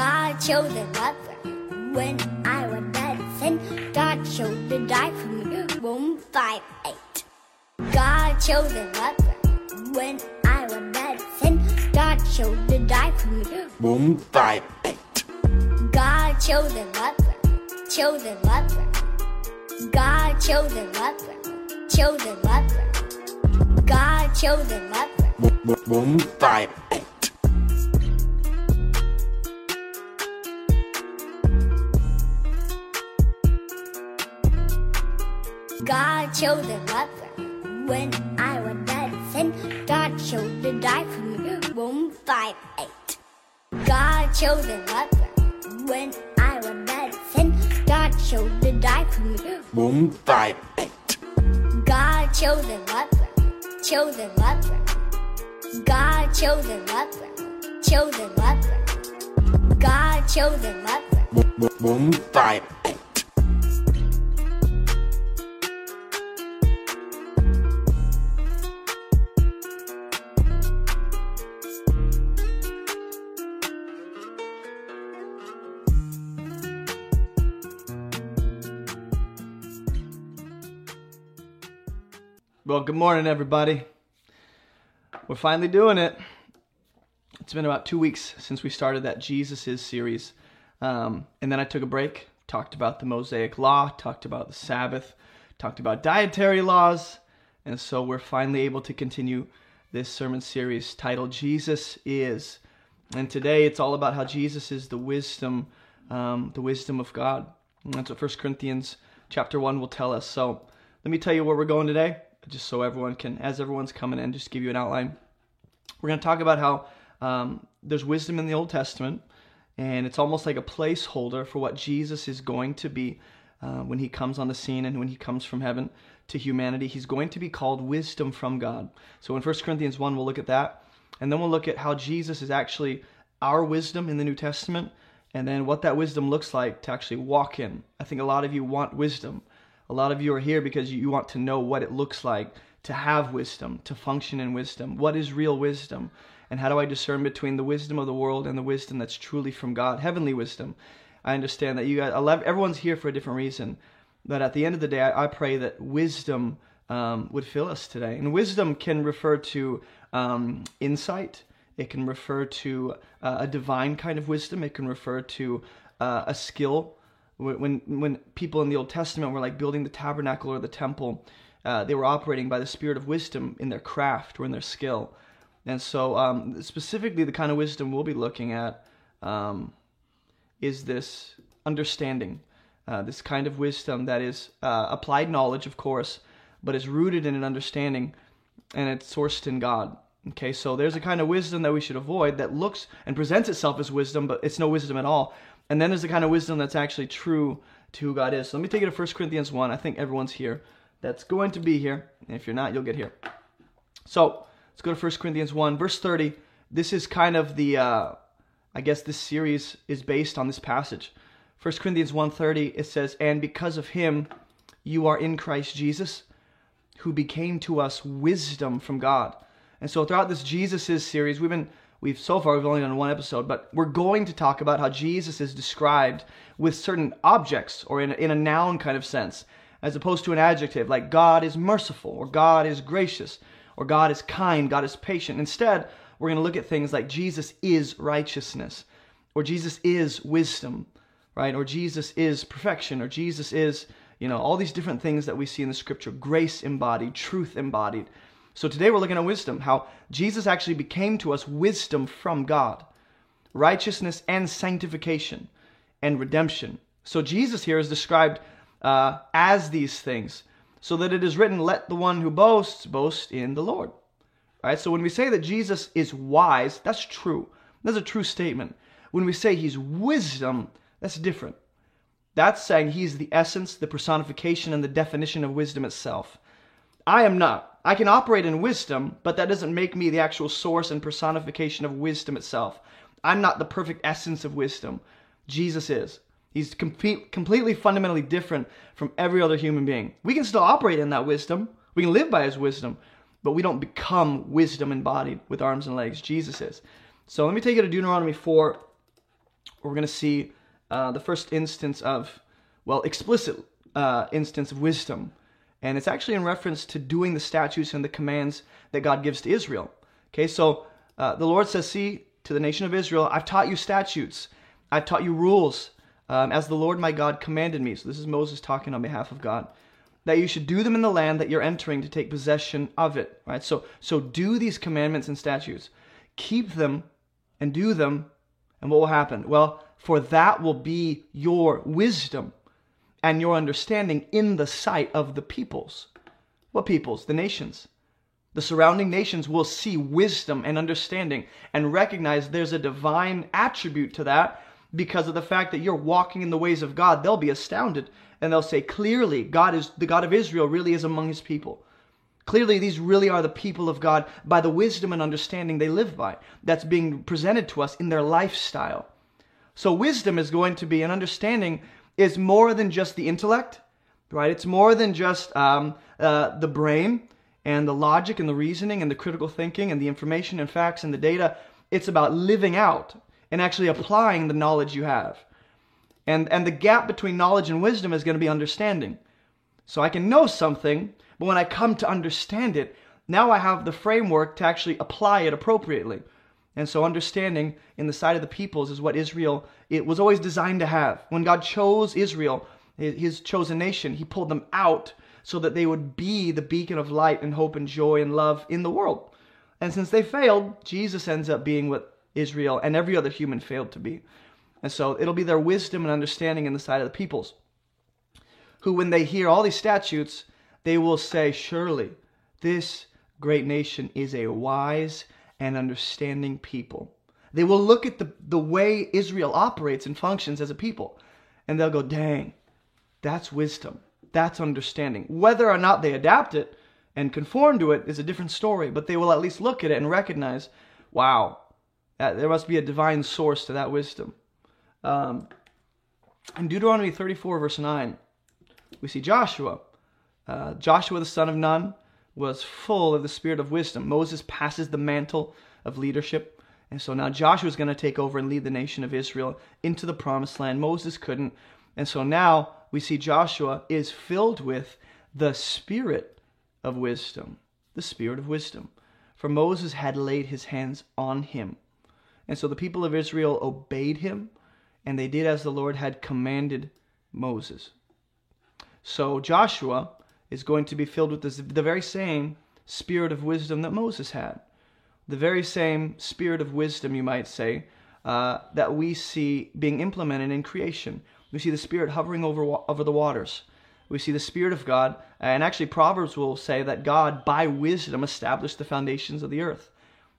God chose another when I was dead in sin. God chose to die for me. Rome 5:8. God chose another when I was dead in sin. God chose to die for me. Rome 5:8. God chose another. Chose another. God chose another. Chose another. God chose another. Rome 5:8. God chose another when I was dead in sin. God chose to die for me. Rome 5:8. God chose another when I was dead in sin. God chose to die for me. Rome 5:8. God chose another. Chose another. God chose another. Chose another. God chose another. Rome 5:8. Well, good morning, everybody. We're finally doing it. It's been about 2 weeks since we started that Jesus Is series. And then I took a break, talked about the Mosaic Law, talked about the Sabbath, talked about dietary laws. And so we're finally able to continue this sermon series titled Jesus Is. And today it's all about how Jesus is the wisdom of God. And that's what 1 Corinthians chapter 1 will tell us. So let me tell you where we're going today. Just so everyone can, as everyone's coming in, just give you an outline. We're going to talk about how there's wisdom in the Old Testament, and it's almost like a placeholder for what Jesus is going to be when he comes on the scene and when he comes from heaven to humanity. He's going to be called wisdom from God. So in 1 Corinthians 1, we'll look at that, and then we'll look at how Jesus is actually our wisdom in the New Testament, and then what that wisdom looks like to actually walk in. I think a lot of you want wisdom. A lot of you are here because you want to know what it looks like to have wisdom, to function in wisdom. What is real wisdom? And how do I discern between the wisdom of the world and the wisdom that's truly from God, heavenly wisdom? I understand that you guys, everyone's here for a different reason. But at the end of the day, I pray that wisdom would fill us today. And wisdom can refer to insight. It can refer to a divine kind of wisdom. It can refer to a skill. When people in the Old Testament were like building the tabernacle or the temple, they were operating by the spirit of wisdom in their craft or in their skill. And so specifically the kind of wisdom we'll be looking at is this understanding, this kind of wisdom that is applied knowledge, of course, but is rooted in an understanding and it's sourced in God. Okay, so there's a kind of wisdom that we should avoid that looks and presents itself as wisdom, but it's no wisdom at all. And then there's the kind of wisdom that's actually true to who God is. So let me take you to 1 Corinthians 1. I think everyone's here that's going to be here. And if you're not, you'll get here. So let's go to 1 Corinthians 1, verse 30. This is kind of the, I guess this series is based on this passage. 1 Corinthians 1:30, it says, "And because of him, you are in Christ Jesus, who became to us wisdom from God." And so throughout this Jesus Is series, we've only done one episode, but we're going to talk about how Jesus is described with certain objects or in a noun kind of sense, as opposed to an adjective like God is merciful or God is gracious or God is kind, God is patient. Instead, we're going to look at things like Jesus is righteousness or Jesus is wisdom, right? Or Jesus is perfection or Jesus is, you know, all these different things that we see in the scripture, grace embodied, truth embodied. So today we're looking at wisdom, how Jesus actually became to us wisdom from God, righteousness and sanctification and redemption. So Jesus here is described as these things, so that it is written, "Let the one who boasts, boast in the Lord." All right? So when we say that Jesus is wise, that's true. That's a true statement. When we say he's wisdom, that's different. That's saying he's the essence, the personification, and the definition of wisdom itself. I am not. I can operate in wisdom, but that doesn't make me the actual source and personification of wisdom itself. I'm not the perfect essence of wisdom. Jesus is. He's completely fundamentally different from every other human being. We can still operate in that wisdom. We can live by his wisdom, but we don't become wisdom embodied with arms and legs. Jesus is. So let me take you to Deuteronomy 4, We're going to see the first instance of, well, explicit instance of wisdom. And it's actually in reference to doing the statutes and the commands that God gives to Israel. Okay, so the Lord says, see, to the nation of Israel, I've taught you statutes. I've taught you rules as the Lord my God commanded me. So this is Moses talking on behalf of God. That you should do them in the land that you're entering to take possession of it. Right? So do these commandments and statutes. Keep them and do them. And what will happen? Well, for that will be your wisdom and your understanding in the sight of the peoples. What peoples? The nations. The surrounding nations will see wisdom and understanding and recognize there's a divine attribute to that because of the fact that you're walking in the ways of God. They'll be astounded and they'll say, clearly, God is the God of Israel really is among his people. Clearly, these really are the people of God by the wisdom and understanding they live by. That's being presented to us in their lifestyle. So wisdom is going to be an understanding is more than just the intellect, right? It's more than just the brain and the logic and the reasoning and the critical thinking and the information and facts and the data. It's about living out and actually applying the knowledge you have. And the gap between knowledge and wisdom is going to be understanding. So I can know something, but when I come to understand it, now I have the framework to actually apply it appropriately. And so understanding in the sight of the peoples is what Israel, it was always designed to have. When God chose Israel, his chosen nation, he pulled them out so that they would be the beacon of light and hope and joy and love in the world. And since they failed, Jesus ends up being what Israel and every other human failed to be. And so it'll be their wisdom and understanding in the sight of the peoples, who when they hear all these statutes, they will say, surely this great nation is a wise and understanding people. They will look at the way Israel operates and functions as a people, and they'll go, dang, that's wisdom. That's understanding. Whether or not they adapt it and conform to it is a different story, but they will at least look at it and recognize, wow, there must be a divine source to that wisdom. In Deuteronomy 34, verse 9, we see Joshua. Joshua, the son of Nun, was full of the spirit of wisdom. Moses passes the mantle of leadership. And so now Joshua is going to take over and lead the nation of Israel into the promised land. Moses couldn't. And so now we see Joshua is filled with the spirit of wisdom. The spirit of wisdom. For Moses had laid his hands on him. And so the people of Israel obeyed him, and they did as the Lord had commanded Moses. So Joshua is going to be filled with the very same spirit of wisdom that Moses had. The very same spirit of wisdom, you might say, that we see being implemented in creation. We see the Spirit hovering over the waters. We see the Spirit of God. And actually Proverbs will say that God, by wisdom, established the foundations of the earth.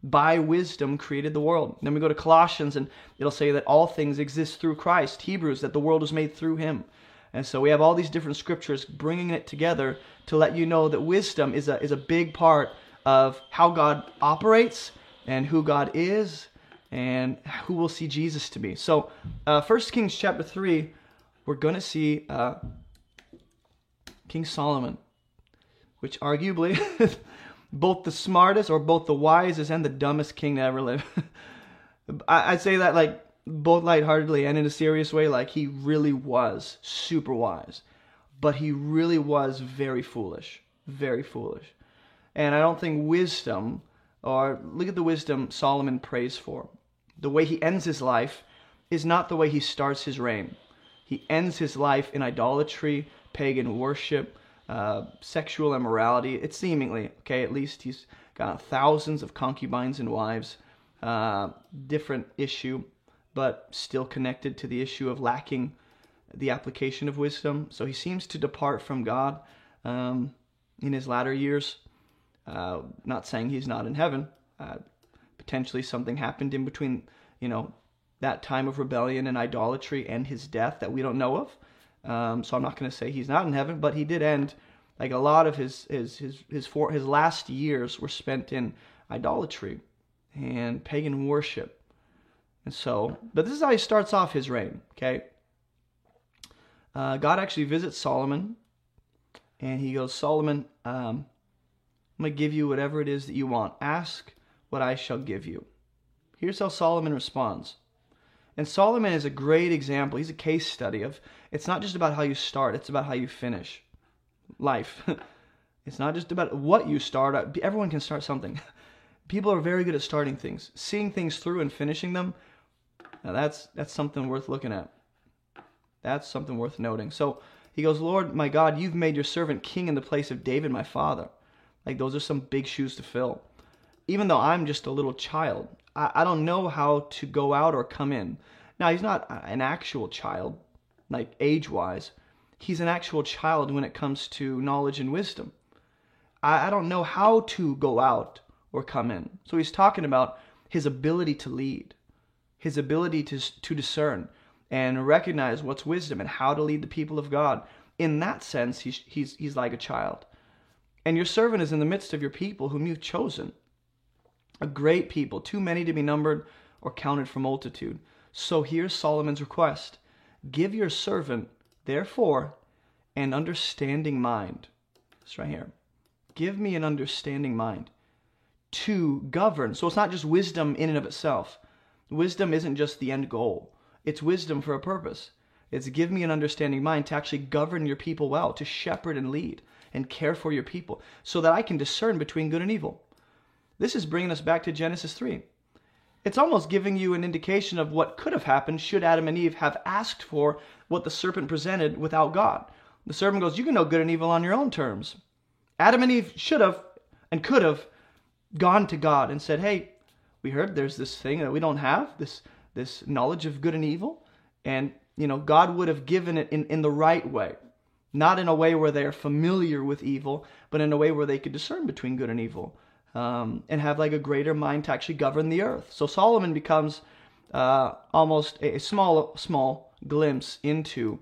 By wisdom created the world. Then we go to Colossians and it'll say that all things exist through Christ. Hebrews, that the world was made through him. And so we have all these different scriptures bringing it together to let you know that wisdom is a big part of how God operates and who God is and who will see Jesus to be. So 1 Kings chapter 3, we're going to see King Solomon, which arguably both the smartest or both the wisest and the dumbest king to ever live. I say that like both lightheartedly and in a serious way, like he really was super wise, but he really was very foolish, very foolish. And I don't think wisdom, or look at the wisdom Solomon prays for. The way he ends his life is not the way he starts his reign. He ends his life in idolatry, pagan worship, sexual immorality. It's seemingly, okay, at least he's got thousands of concubines and wives, different issue, but still connected to the issue of lacking the application of wisdom. So he seems to depart from God in his latter years. Not saying he's not in heaven. Potentially something happened in between, you know, that time of rebellion and idolatry and his death that we don't know of. So I'm not going to say he's not in heaven, but he did end, like a lot of his last years were spent in idolatry and pagan worship. And so, but this is how he starts off his reign, okay? God actually visits Solomon, and he goes, Solomon, I'm going to give you whatever it is that you want. Ask what I shall give you. Here's how Solomon responds. And Solomon is a great example. He's a case study of, it's not just about how you start, it's about how you finish life. It's not just about what you start. Everyone can start something. People are very good at starting things. Seeing things through and finishing them, now that's something worth looking at. That's something worth noting. So he goes, Lord, my God, you've made your servant king in the place of David, my father. Like, those are some big shoes to fill. Even though I'm just a little child, I don't know how to go out or come in. Now, he's not an actual child, like age-wise. He's an actual child when it comes to knowledge and wisdom. I don't know how to go out or come in. So he's talking about his ability to lead, his ability to discern and recognize what's wisdom and how to lead the people of God. In that sense, he's like a child. And your servant is in the midst of your people whom you've chosen, a great people, too many to be numbered or counted for multitude. So here's Solomon's request. Give your servant, therefore, an understanding mind. It's right here. Give me an understanding mind to govern. So it's not just wisdom in and of itself. Wisdom isn't just the end goal. It's wisdom for a purpose. It's give me an understanding mind to actually govern your people well, to shepherd and lead and care for your people so that I can discern between good and evil. This is bringing us back to Genesis 3. It's almost giving you an indication of what could have happened should Adam and Eve have asked for what the serpent presented without God. The serpent goes, you can know good and evil on your own terms. Adam and Eve should have and could have gone to God and said, hey, we heard there's this thing that we don't have, this knowledge of good and evil. And, you know, God would have given it in the right way, not in a way where they are familiar with evil, but in a way where they could discern between good and evil and have like a greater mind to actually govern the earth. So Solomon becomes almost a small glimpse into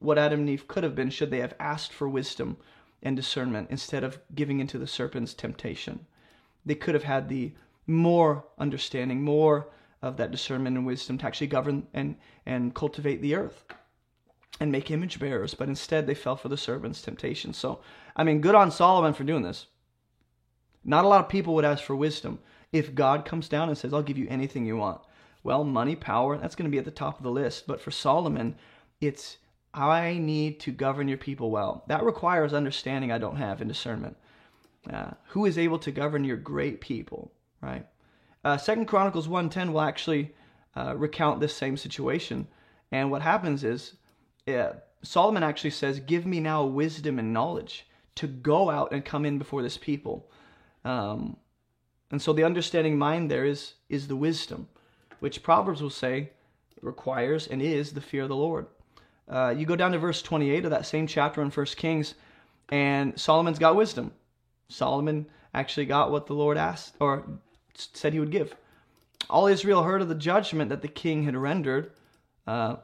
what Adam and Eve could have been should they have asked for wisdom and discernment instead of giving into the serpent's temptation. They could have had the more understanding, more of that discernment and wisdom to actually govern and cultivate the earth and make image bearers. But instead, they fell for the serpent's temptation. So, I mean, good on Solomon for doing this. Not a lot of people would ask for wisdom if God comes down and says, I'll give you anything you want. Well, money, power, that's going to be at the top of the list. But for Solomon, it's, I need to govern your people well. That requires understanding I don't have and discernment. Who is able to govern your great people, right? 2 Chronicles 1:10 will actually recount this same situation. And what happens is Solomon actually says, give me now wisdom and knowledge to go out and come in before this people. And so the understanding mind there is the wisdom, which Proverbs will say requires and is the fear of the Lord. You go down to verse 28 of that same chapter in 1 Kings, and Solomon's got wisdom. Solomon actually got what the Lord asked or said he would give. All Israel heard of the judgment that the king had rendered.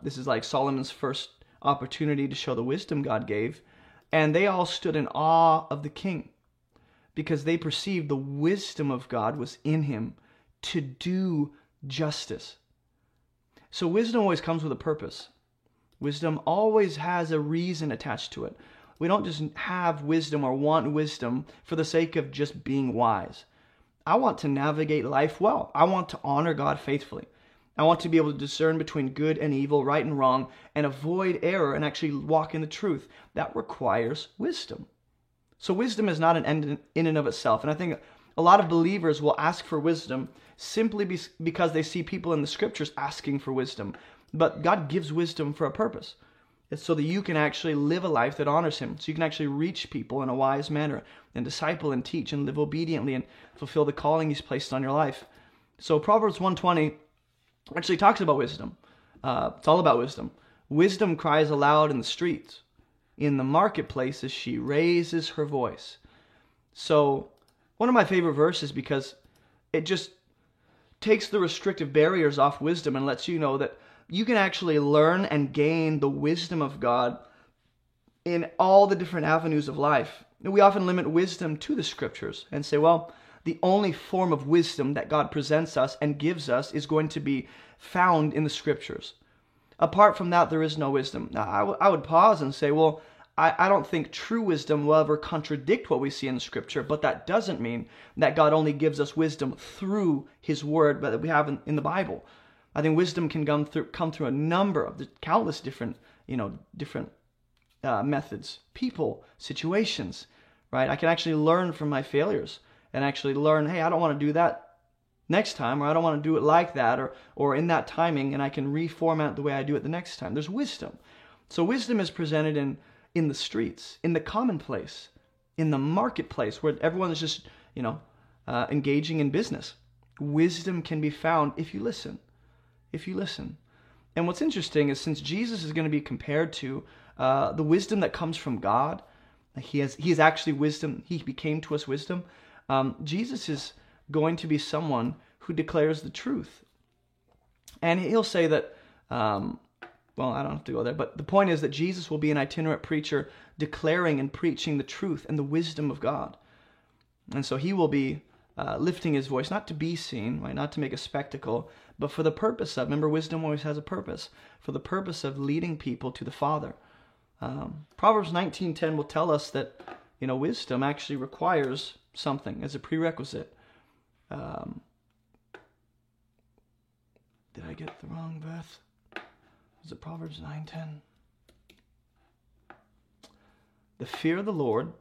This is like Solomon's first opportunity to show the wisdom God gave. And they all stood in awe of the king because they perceived the wisdom of God was in him to do justice. So wisdom always comes with a purpose. Wisdom always has a reason attached to it. We don't just have wisdom or want wisdom for the sake of just being wise. I want to navigate life well. I want to honor God faithfully. I want to be able to discern between good and evil, right and wrong, and avoid error and actually walk in the truth. That requires wisdom. So wisdom is not an end in and of itself. And I think a lot of believers will ask for wisdom simply because they see people in the scriptures asking for wisdom. But God gives wisdom for a purpose. It's so that you can actually live a life that honors him. So you can actually reach people in a wise manner and disciple and teach and live obediently and fulfill the calling he's placed on your life. So Proverbs 1:20 actually talks about wisdom. It's all about wisdom. Wisdom cries aloud in the streets. In the marketplaces, she raises her voice. So one of my favorite verses because it just takes the restrictive barriers off wisdom and lets you know that you can actually learn and gain the wisdom of God in all the different avenues of life. We often limit wisdom to the scriptures and say, well, the only form of wisdom that God presents us and gives us is going to be found in the scriptures. Apart from that, there is no wisdom. Now, I would pause and say, well, I don't think true wisdom will ever contradict what we see in Scripture, but that doesn't mean that God only gives us wisdom through His Word that we have in the Bible. I think wisdom can come through a number of the countless different, methods, people, situations, right? I can actually learn from my failures and actually learn, hey, I don't want to do that next time, or I don't want to do it like that, or in that timing, and I can reformat the way I do it the next time. There's wisdom. So wisdom is presented in the streets, in the commonplace, in the marketplace, where everyone is just, engaging in business. Wisdom can be found if you listen. And what's interesting is, since Jesus is going to be compared to the wisdom that comes from God, he is actually wisdom. He became to us wisdom. Jesus is going to be someone who declares the truth. And he'll say that, I don't have to go there, but the point is that Jesus will be an itinerant preacher declaring and preaching the truth and the wisdom of God. And so he will be lifting his voice, not to be seen, right? Not to make a spectacle, but for the purpose of, remember, wisdom always has a purpose, for the purpose of leading people to the Father. Proverbs 19:10 will tell us that, wisdom actually requires something as a prerequisite. Did I get the wrong verse? Was it Proverbs 9:10? The fear of the Lord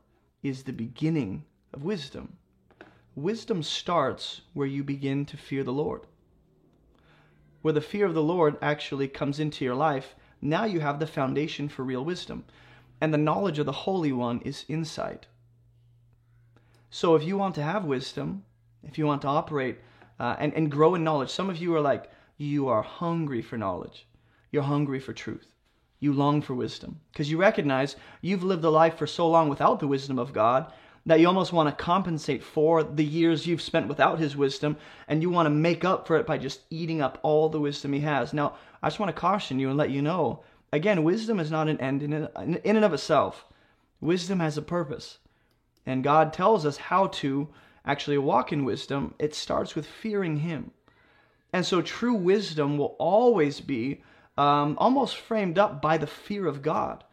is the beginning of wisdom. Wisdom starts where you begin to fear the Lord. Where the fear of the Lord actually comes into your life, now you have the foundation for real wisdom. And the knowledge of the Holy One is insight. So if you want to have wisdom, if you want to operate and grow in knowledge, some of you are like, you are hungry for knowledge. You're hungry for truth. You long for wisdom because you recognize you've lived a life for so long without the wisdom of God that you almost want to compensate for the years you've spent without His wisdom, and you want to make up for it by just eating up all the wisdom He has. Now, I just want to caution you and let you know, again, wisdom is not an end in and of itself. Wisdom has a purpose, and God tells us how to actually walk in wisdom. It starts with fearing Him. And so true wisdom will always be almost framed up by the fear of God.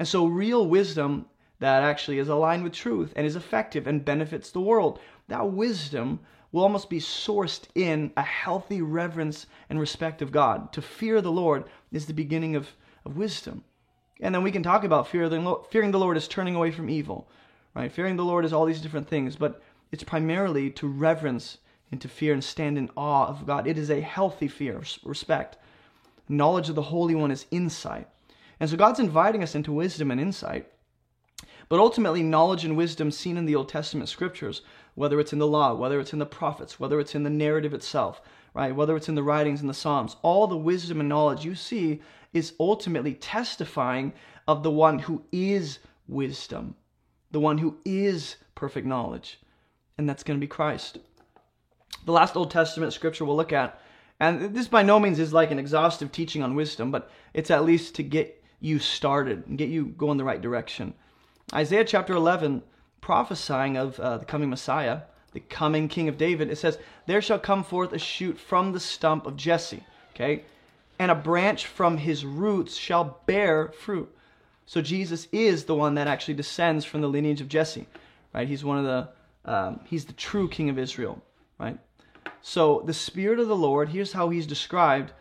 And so real wisdom that actually is aligned with truth and is effective and benefits the world, that wisdom will almost be sourced in a healthy reverence and respect of God. To fear the Lord is the beginning of wisdom. And then we can talk about fearing the Lord is turning away from evil, right? Fearing the Lord is all these different things, but it's primarily to reverence and to fear and stand in awe of God. It is a healthy fear, respect. Knowledge of the Holy One is insight. And so God's inviting us into wisdom and insight. But ultimately, knowledge and wisdom seen in the Old Testament scriptures, whether it's in the law, whether it's in the prophets, whether it's in the narrative itself, right? Whether it's in the writings and the Psalms, all the wisdom and knowledge you see is ultimately testifying of the One who is wisdom, the One who is perfect knowledge. And that's going to be Christ. The last Old Testament scripture we'll look at, and this by no means is like an exhaustive teaching on wisdom, but it's at least to get you started and get you going the right direction. Isaiah chapter 11, prophesying of the coming Messiah, the coming King of David, it says, "There shall come forth a shoot from the stump of Jesse," okay? "And a branch from his roots shall bear fruit." So Jesus is the one that actually descends from the lineage of Jesse, right? He's one of the, he's the true King of Israel, right? So the Spirit of the Lord, here's how He's described,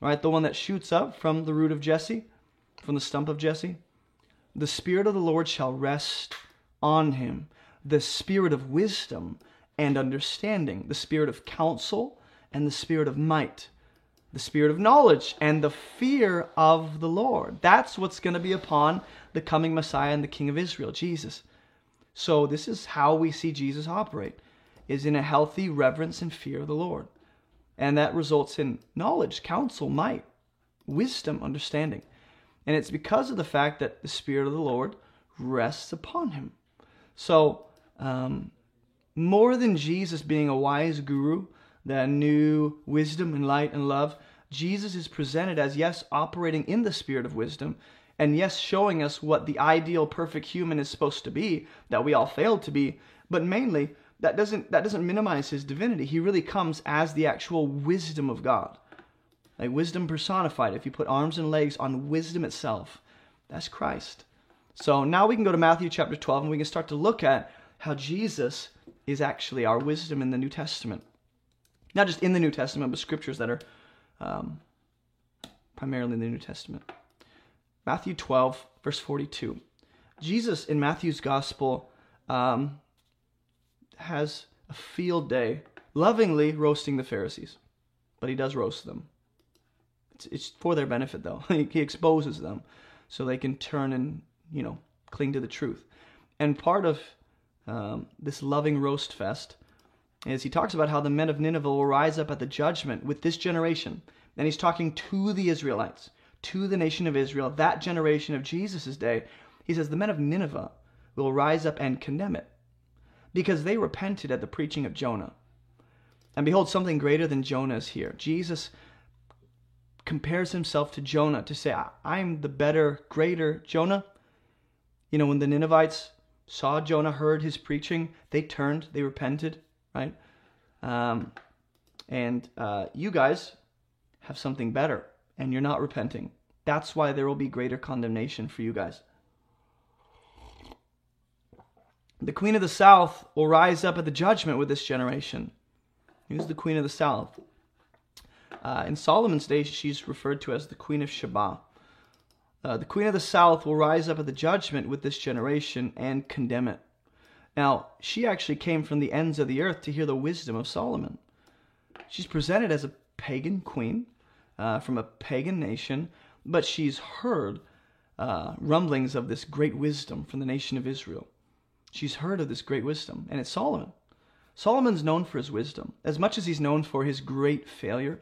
right? The one that shoots up from the root of Jesse, from the stump of Jesse. "The Spirit of the Lord shall rest on Him, the Spirit of wisdom and understanding, the Spirit of counsel and the Spirit of might, the Spirit of knowledge and the fear of the Lord." That's what's going to be upon the coming Messiah and the King of Israel, Jesus. So this is how we see Jesus operate, is in a healthy reverence and fear of the Lord. And that results in knowledge, counsel, might, wisdom, understanding. And it's because of the fact that the Spirit of the Lord rests upon Him. So more than Jesus being a wise guru that knew wisdom and light and love, Jesus is presented as, yes, operating in the spirit of wisdom, and yes, showing us what the ideal perfect human is supposed to be, that we all failed to be, but mainly, that doesn't minimize His divinity. He really comes as the actual wisdom of God. Like wisdom personified. If you put arms and legs on wisdom itself, that's Christ. So now we can go to Matthew chapter 12 and we can start to look at how Jesus is actually our wisdom in the New Testament. Not just in the New Testament, but scriptures that are primarily in the New Testament. Matthew 12, verse 42. Jesus in Matthew's gospel has a field day, lovingly roasting the Pharisees. But he does roast them. It's for their benefit, though. He exposes them so they can turn and, you know, cling to the truth. And part of this loving roast fest is he talks about how the men of Nineveh will rise up at the judgment with this generation. And he's talking to the Israelites, to the nation of Israel, that generation of Jesus' day. He says the men of Nineveh will rise up and condemn it because they repented at the preaching of Jonah. And behold, something greater than Jonah is here. Jesus compares himself to Jonah to say, I'm the better, greater Jonah. You know, when the Ninevites saw Jonah, heard his preaching, they turned, they repented, right? You guys have something better, and you're not repenting. That's why there will be greater condemnation for you guys. The Queen of the South will rise up at the judgment with this generation. Who's the Queen of the South? In Solomon's day, she's referred to as the Queen of Sheba. The Queen of the South will rise up at the judgment with this generation and condemn it. Now, she actually came from the ends of the earth to hear the wisdom of Solomon. She's presented as a pagan queen from a pagan nation, but she's heard rumblings of this great wisdom from the nation of Israel. She's heard of this great wisdom, and it's Solomon. Solomon's known for his wisdom, as much as he's known for his great failure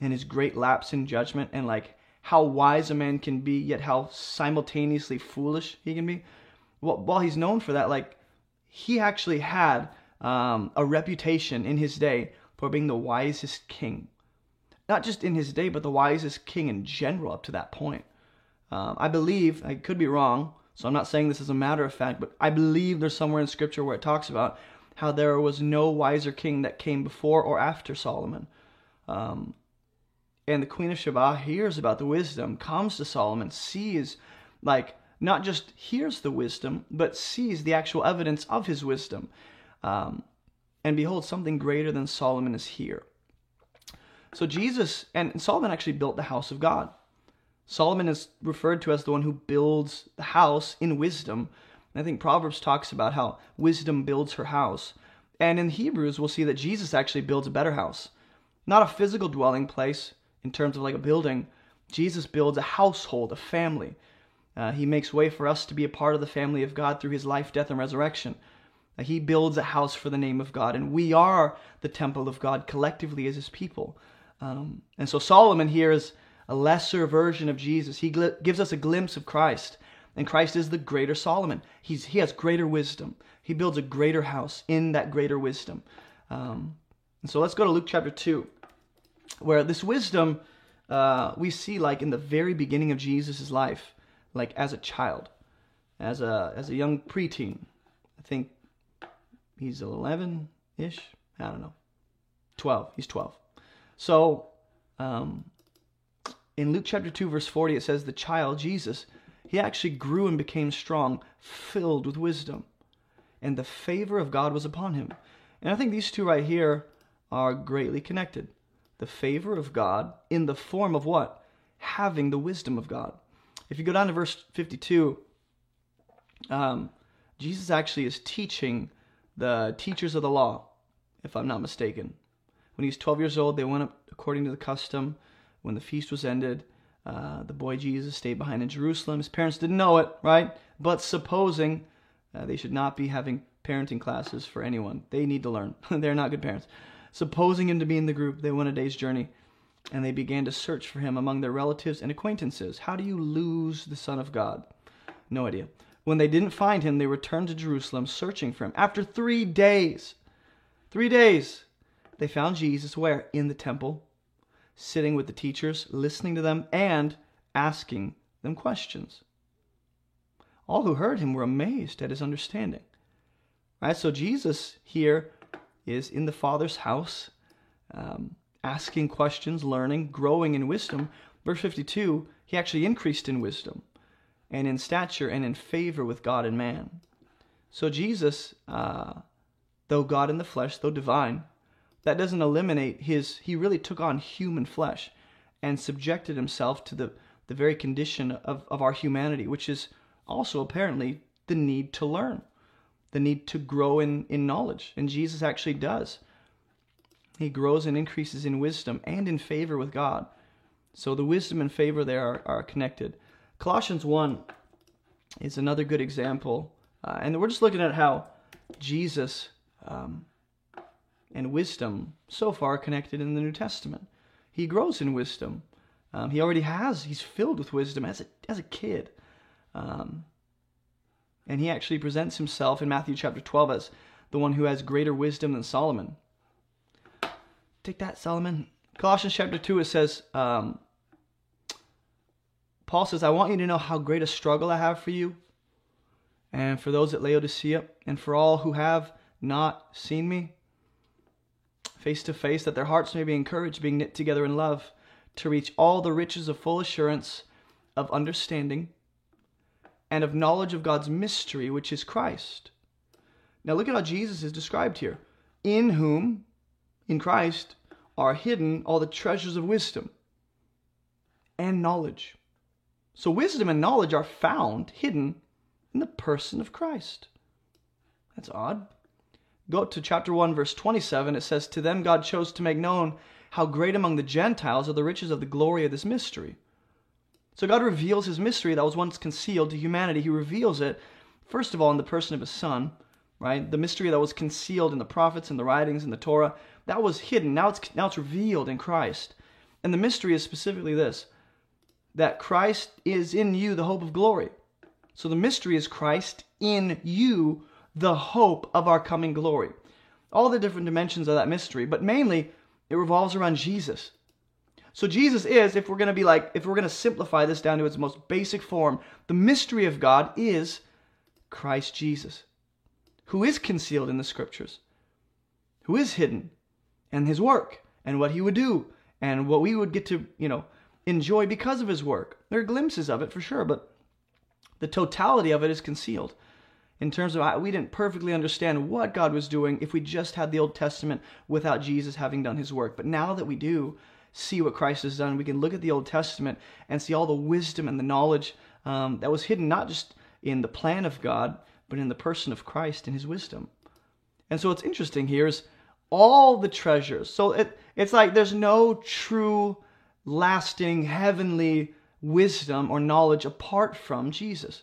and his great lapse in judgment and like how wise a man can be, yet how simultaneously foolish he can be. While he's known for that, like he actually had a reputation in his day for being the wisest king. Not just in his day, but the wisest king in general up to that point. I believe, I could be wrong, so I'm not saying this as a matter of fact, but I believe there's somewhere in Scripture where it talks about how there was no wiser king that came before or after Solomon. And the Queen of Sheba hears about the wisdom, comes to Solomon, sees, like, not just hears the wisdom, but sees the actual evidence of his wisdom. And behold, something greater than Solomon is here. So Jesus, and Solomon actually built the house of God. Solomon is referred to as the one who builds the house in wisdom. I think Proverbs talks about how wisdom builds her house. And in Hebrews, we'll see that Jesus actually builds a better house. Not a physical dwelling place in terms of like a building. Jesus builds a household, a family. He makes way for us to be a part of the family of God through his life, death, and resurrection. He builds a house for the name of God. And we are the temple of God collectively as his people. And so Solomon here is a lesser version of Jesus. He gives us a glimpse of Christ. And Christ is the greater Solomon. He has greater wisdom. He builds a greater house in that greater wisdom. And so let's go to Luke chapter 2, where this wisdom we see like in the very beginning of Jesus' life, like as a child, as a young preteen. I think he's 11-ish. I don't know. 12. He's 12. So in Luke chapter 2, verse 40, it says the child, Jesus, he actually grew and became strong, filled with wisdom. And the favor of God was upon him. And I think these two right here are greatly connected. The favor of God in the form of what? Having the wisdom of God. If you go down to verse 52, Jesus actually is teaching the teachers of the law, if I'm not mistaken. When he was 12 years old, they went up according to the custom. When the feast was ended, the boy Jesus stayed behind in Jerusalem. His parents didn't know it, right? But supposing they should not be having parenting classes for anyone. They need to learn. They're not good parents. Supposing him to be in the group, they went a day's journey, and they began to search for him among their relatives and acquaintances. How do you lose the Son of God? No idea. When they didn't find him, they returned to Jerusalem searching for him. After 3 days, 3 days, they found Jesus where? In the temple, sitting with the teachers, listening to them, and asking them questions. All who heard him were amazed at his understanding. All right, so Jesus here is in the Father's house, asking questions, learning, growing in wisdom. Verse 52, he actually increased in wisdom. and in stature and in favor with God and man. So Jesus, though God in the flesh, though divine, that doesn't eliminate he really took on human flesh and subjected himself to the very condition of our humanity, which is also apparently the need to learn, the need to grow in knowledge. And Jesus actually does. He grows and increases in wisdom and in favor with God. So the wisdom and favor there are connected. Colossians 1 is another good example. And we're just looking at how Jesus and wisdom so far are connected in the New Testament. He grows in wisdom. He already has. He's filled with wisdom as a kid. And he actually presents himself in Matthew chapter 12 as the one who has greater wisdom than Solomon. Take that, Solomon. Colossians chapter 2, it says, Paul says, I want you to know how great a struggle I have for you, and for those at Laodicea, and for all who have not seen me face to face, that their hearts may be encouraged, being knit together in love, to reach all the riches of full assurance of understanding and of knowledge of God's mystery, which is Christ. Now look at how Jesus is described here. In whom, in Christ, are hidden all the treasures of wisdom and knowledge. So wisdom and knowledge are found, hidden, in the person of Christ. That's odd. Go to chapter 1, verse 27. It says, to them God chose to make known how great among the Gentiles are the riches of the glory of this mystery. So God reveals his mystery that was once concealed to humanity. He reveals it, first of all, in the person of his Son, right? The mystery that was concealed in the prophets and the writings and the Torah, that was hidden. Now it's revealed in Christ. And the mystery is specifically this, that Christ is in you, the hope of glory. So the mystery is Christ in you, the hope of our coming glory. All the different dimensions of that mystery, but mainly it revolves around Jesus. So Jesus is, if we're going to simplify this down to its most basic form, the mystery of God is Christ Jesus, who is concealed in the scriptures, who is hidden, and his work, and what he would do, and what we would get to, enjoy because of his work. There are glimpses of it for sure, but the totality of it is concealed in terms of we didn't perfectly understand what God was doing if we just had the Old Testament without Jesus having done his work. But now that we do see what Christ has done, we can look at the Old Testament and see all the wisdom and the knowledge that was hidden not just in the plan of God, but in the person of Christ and his wisdom. And so what's interesting here is all the treasures. So it's like there's no true, lasting, heavenly wisdom or knowledge apart from Jesus.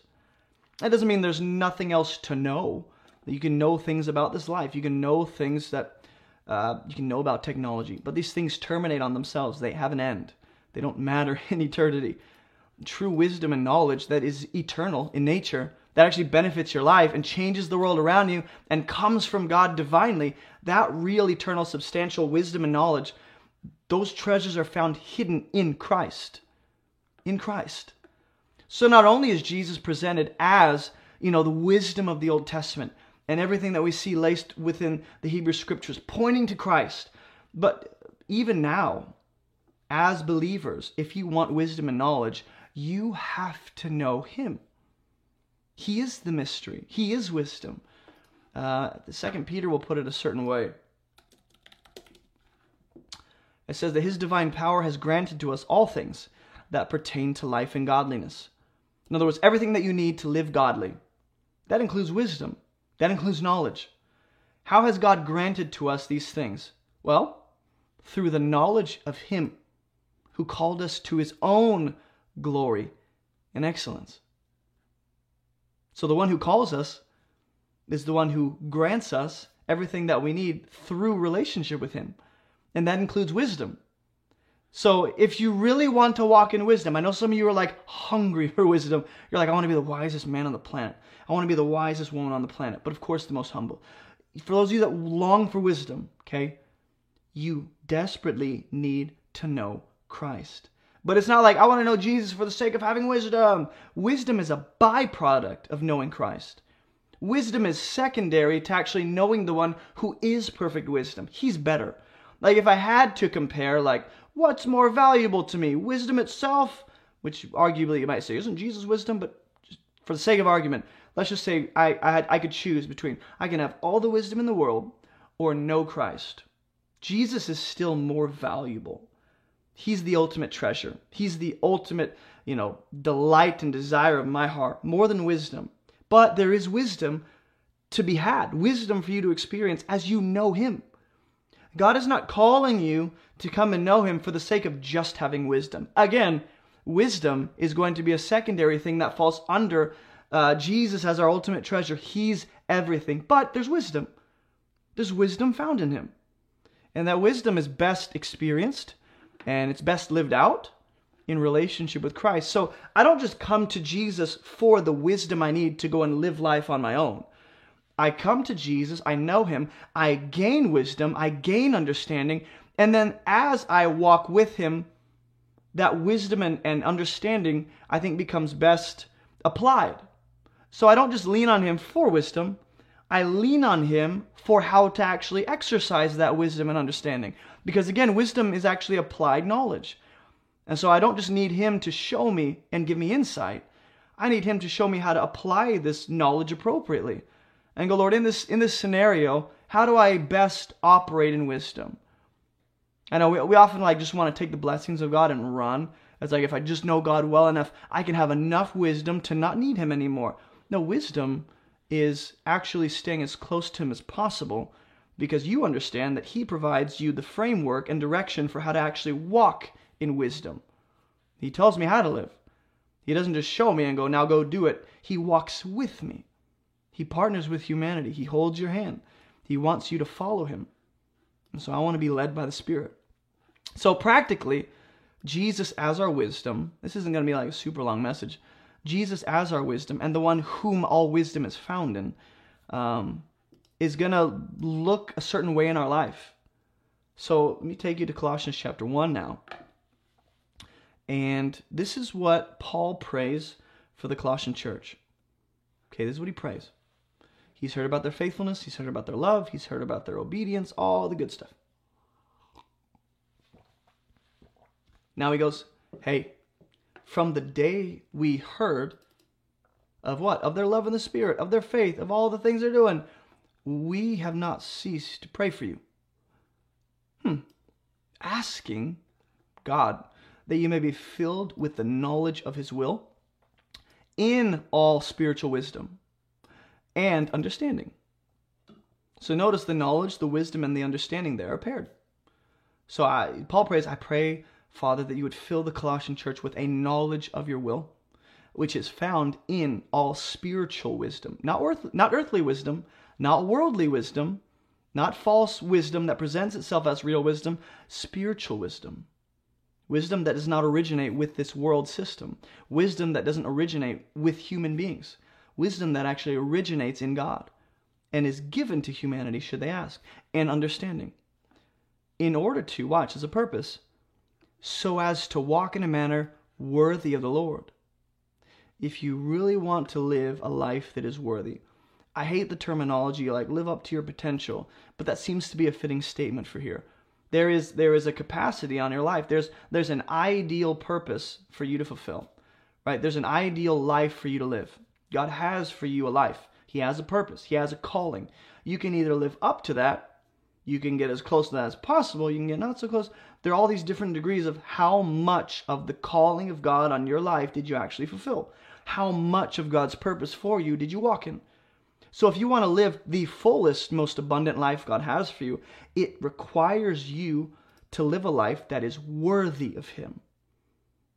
That doesn't mean there's nothing else to know. You can know things about this life. You can know things that you can know about technology, but these things terminate on themselves. They have an end. They don't matter in eternity. True wisdom and knowledge that is eternal in nature, that actually benefits your life and changes the world around you and comes from God divinely, that real eternal substantial wisdom and knowledge, those treasures are found hidden in Christ. In Christ. So not only is Jesus presented as, the wisdom of the Old Testament and everything that we see laced within the Hebrew Scriptures pointing to Christ, but even now, as believers, if you want wisdom and knowledge, you have to know him. He is the mystery. He is wisdom. 2 Peter will put it a certain way. It says that his divine power has granted to us all things that pertain to life and godliness. In other words, everything that you need to live godly. That includes wisdom. That includes knowledge. How has God granted to us these things? Well, through the knowledge of him who called us to his own glory and excellence. So the one who calls us is the one who grants us everything that we need through relationship with him. And that includes wisdom. So if you really want to walk in wisdom, I know some of you are hungry for wisdom. You're like, I want to be the wisest man on the planet. I want to be the wisest woman on the planet. But of course, the most humble. For those of you that long for wisdom, okay, you desperately need to know Christ. But it's not like, I want to know Jesus for the sake of having wisdom. Wisdom is a byproduct of knowing Christ. Wisdom is secondary to actually knowing the one who is perfect wisdom. He's better. If I had to compare, what's more valuable to me? Wisdom itself, which arguably you might say isn't Jesus wisdom, but for the sake of argument, let's just say I could choose between, I can have all the wisdom in the world or no Christ. Jesus is still more valuable. He's the ultimate treasure. He's the ultimate, delight and desire of my heart, more than wisdom. But there is wisdom to be had, wisdom for you to experience as you know him. God is not calling you to come and know him for the sake of just having wisdom. Again, wisdom is going to be a secondary thing that falls under Jesus as our ultimate treasure. He's everything. But there's wisdom. There's wisdom found in him. And that wisdom is best experienced and it's best lived out in relationship with Christ. So I don't just come to Jesus for the wisdom I need to go and live life on my own. I come to Jesus, I know him, I gain wisdom, I gain understanding, and then as I walk with him, that wisdom and understanding, I think, becomes best applied. So I don't just lean on him for wisdom, I lean on him for how to actually exercise that wisdom and understanding. Because again, wisdom is actually applied knowledge. And so I don't just need him to show me and give me insight, I need him to show me how to apply this knowledge appropriately. And go, Lord, in this scenario, how do I best operate in wisdom? I know we often just want to take the blessings of God and run. It's like, if I just know God well enough, I can have enough wisdom to not need him anymore. No, wisdom is actually staying as close to him as possible because you understand that he provides you the framework and direction for how to actually walk in wisdom. He tells me how to live. He doesn't just show me and go, now go do it. He walks with me. He partners with humanity. He holds your hand. He wants you to follow him. And so I want to be led by the Spirit. So practically, Jesus as our wisdom, this isn't going to be like a super long message, Jesus as our wisdom and the one whom all wisdom is found in is going to look a certain way in our life. So let me take you to Colossians chapter 1 now. And this is what Paul prays for the Colossian church. Okay, this is what he prays. He's heard about their faithfulness. He's heard about their love. He's heard about their obedience, all the good stuff. Now he goes, hey, from the day we heard of what? Of their love in the Spirit, of their faith, of all the things they're doing, we have not ceased to pray for you. Asking God that you may be filled with the knowledge of his will in all spiritual wisdom and understanding. So notice the knowledge, the wisdom, and the understanding there are paired. So Paul prays, I pray, Father, that you would fill the Colossian church with a knowledge of your will, which is found in all spiritual wisdom. Not earthly wisdom, not worldly wisdom, not false wisdom that presents itself as real wisdom, spiritual wisdom. Wisdom that does not originate with this world system. Wisdom that doesn't originate with human beings. Wisdom that actually originates in God and is given to humanity should they ask. And understanding. In order to, watch, as a purpose, so as to walk in a manner worthy of the Lord. If you really want to live a life that is worthy. I hate the terminology live up to your potential, but that seems to be a fitting statement for here. There is a capacity on your life. There's an ideal purpose for you to fulfill, right? There's an ideal life for you to live. God has for you a life. He has a purpose. He has a calling. You can either live up to that. You can get as close to that as possible. You can get not so close. There are all these different degrees of how much of the calling of God on your life did you actually fulfill? How much of God's purpose for you did you walk in? So if you want to live the fullest, most abundant life God has for you, it requires you to live a life that is worthy of him.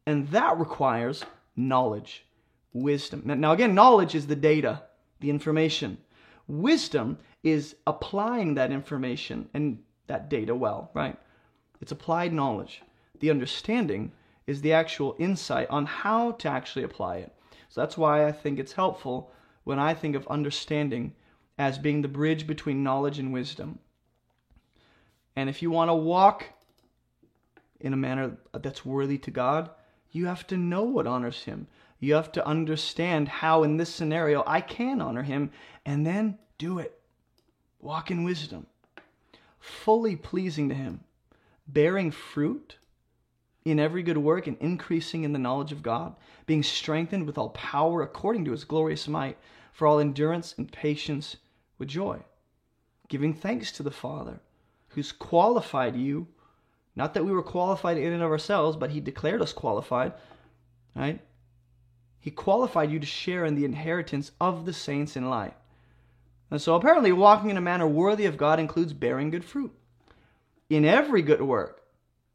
And that requires knowledge, wisdom. Now again, knowledge is the data, the information. Wisdom is applying that information and that data well, right? It's applied knowledge. The understanding is the actual insight on how to actually apply it. So that's why I think it's helpful when I think of understanding as being the bridge between knowledge and wisdom. And if you want to walk in a manner that's worthy to God, you have to know what honors him. You have to understand how in this scenario I can honor him and then do it. Walk in wisdom, fully pleasing to him, bearing fruit in every good work and increasing in the knowledge of God, being strengthened with all power according to his glorious might, for all endurance and patience with joy, giving thanks to the Father, who's qualified you, not that we were qualified in and of ourselves, but he declared us qualified, right? He qualified you to share in the inheritance of the saints in light. And so apparently walking in a manner worthy of God includes bearing good fruit in every good work.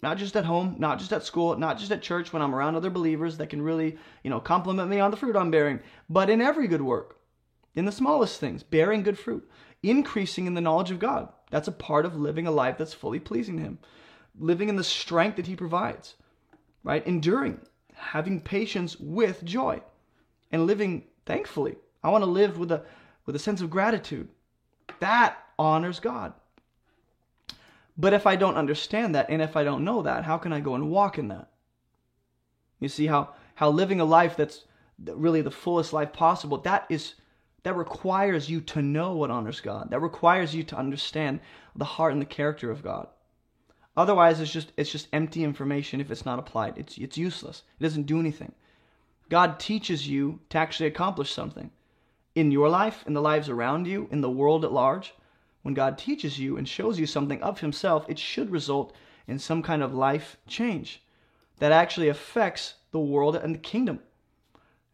Not just at home, not just at school, not just at church when I'm around other believers that can really, compliment me on the fruit I'm bearing, but in every good work, in the smallest things, bearing good fruit, increasing in the knowledge of God. That's a part of living a life that's fully pleasing to him, living in the strength that he provides, right? Enduring, having patience with joy, and living thankfully. I want to live with a sense of gratitude. That honors God. But if I don't understand that, and if I don't know that, how can I go and walk in that? You see how living a life that's really the fullest life possible, that requires you to know what honors God. That requires you to understand the heart and the character of God. Otherwise, it's just empty information if it's not applied. It's useless. It doesn't do anything. God teaches you to actually accomplish something in your life, in the lives around you, in the world at large. When God teaches you and shows you something of himself, it should result in some kind of life change that actually affects the world and the kingdom.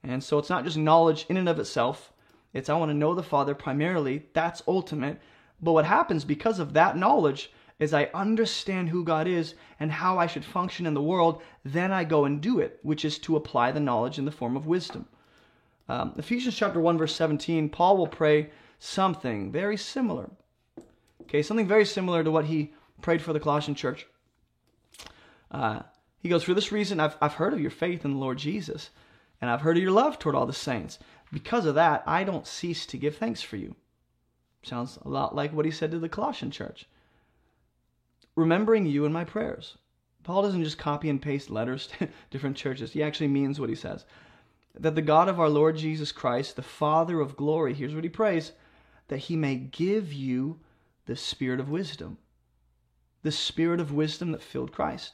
And so it's not just knowledge in and of itself. It's I want to know the Father primarily. That's ultimate. But what happens because of that knowledge is I understand who God is and how I should function in the world. Then I go and do it, which is to apply the knowledge in the form of wisdom. Ephesians chapter 1, verse 17, Paul will pray something very similar. Okay, something very similar to what he prayed for the Colossian church. He goes, for this reason, I've heard of your faith in the Lord Jesus, and I've heard of your love toward all the saints. Because of that, I don't cease to give thanks for you. Sounds a lot like what he said to the Colossian church. Remembering you in my prayers. Paul doesn't just copy and paste letters to different churches. He actually means what he says. That the God of our Lord Jesus Christ, the Father of glory, here's what he prays, that he may give you the spirit of wisdom. The spirit of wisdom that filled Christ.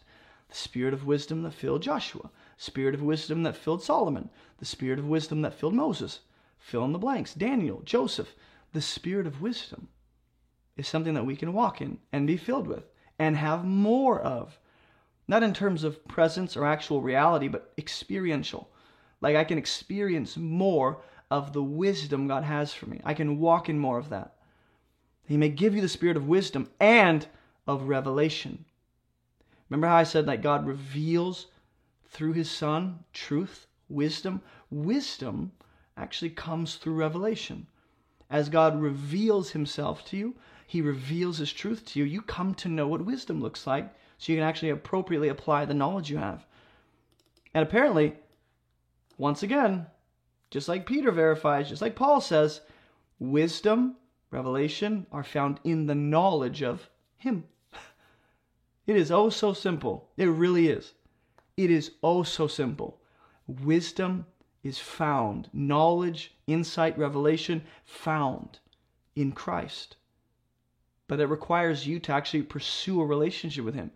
The spirit of wisdom that filled Joshua. Spirit of wisdom that filled Solomon. The spirit of wisdom that filled Moses. Fill in the blanks. Daniel, Joseph. The spirit of wisdom is something that we can walk in and be filled with and have more of. Not in terms of presence or actual reality, but experiential. Like I can experience more of the wisdom God has for me. I can walk in more of that. He may give you the spirit of wisdom and of revelation. Remember how I said that God reveals through his Son truth, wisdom? Wisdom actually comes through revelation. As God reveals himself to you, he reveals his truth to you. You come to know what wisdom looks like so you can actually appropriately apply the knowledge you have. And apparently, once again, just like Peter verifies, just like Paul says, wisdom, revelation are found in the knowledge of him. It is oh so simple. It really is. It is oh so simple. Wisdom is found. Knowledge, insight, revelation found in Christ. But it requires you to actually pursue a relationship with him,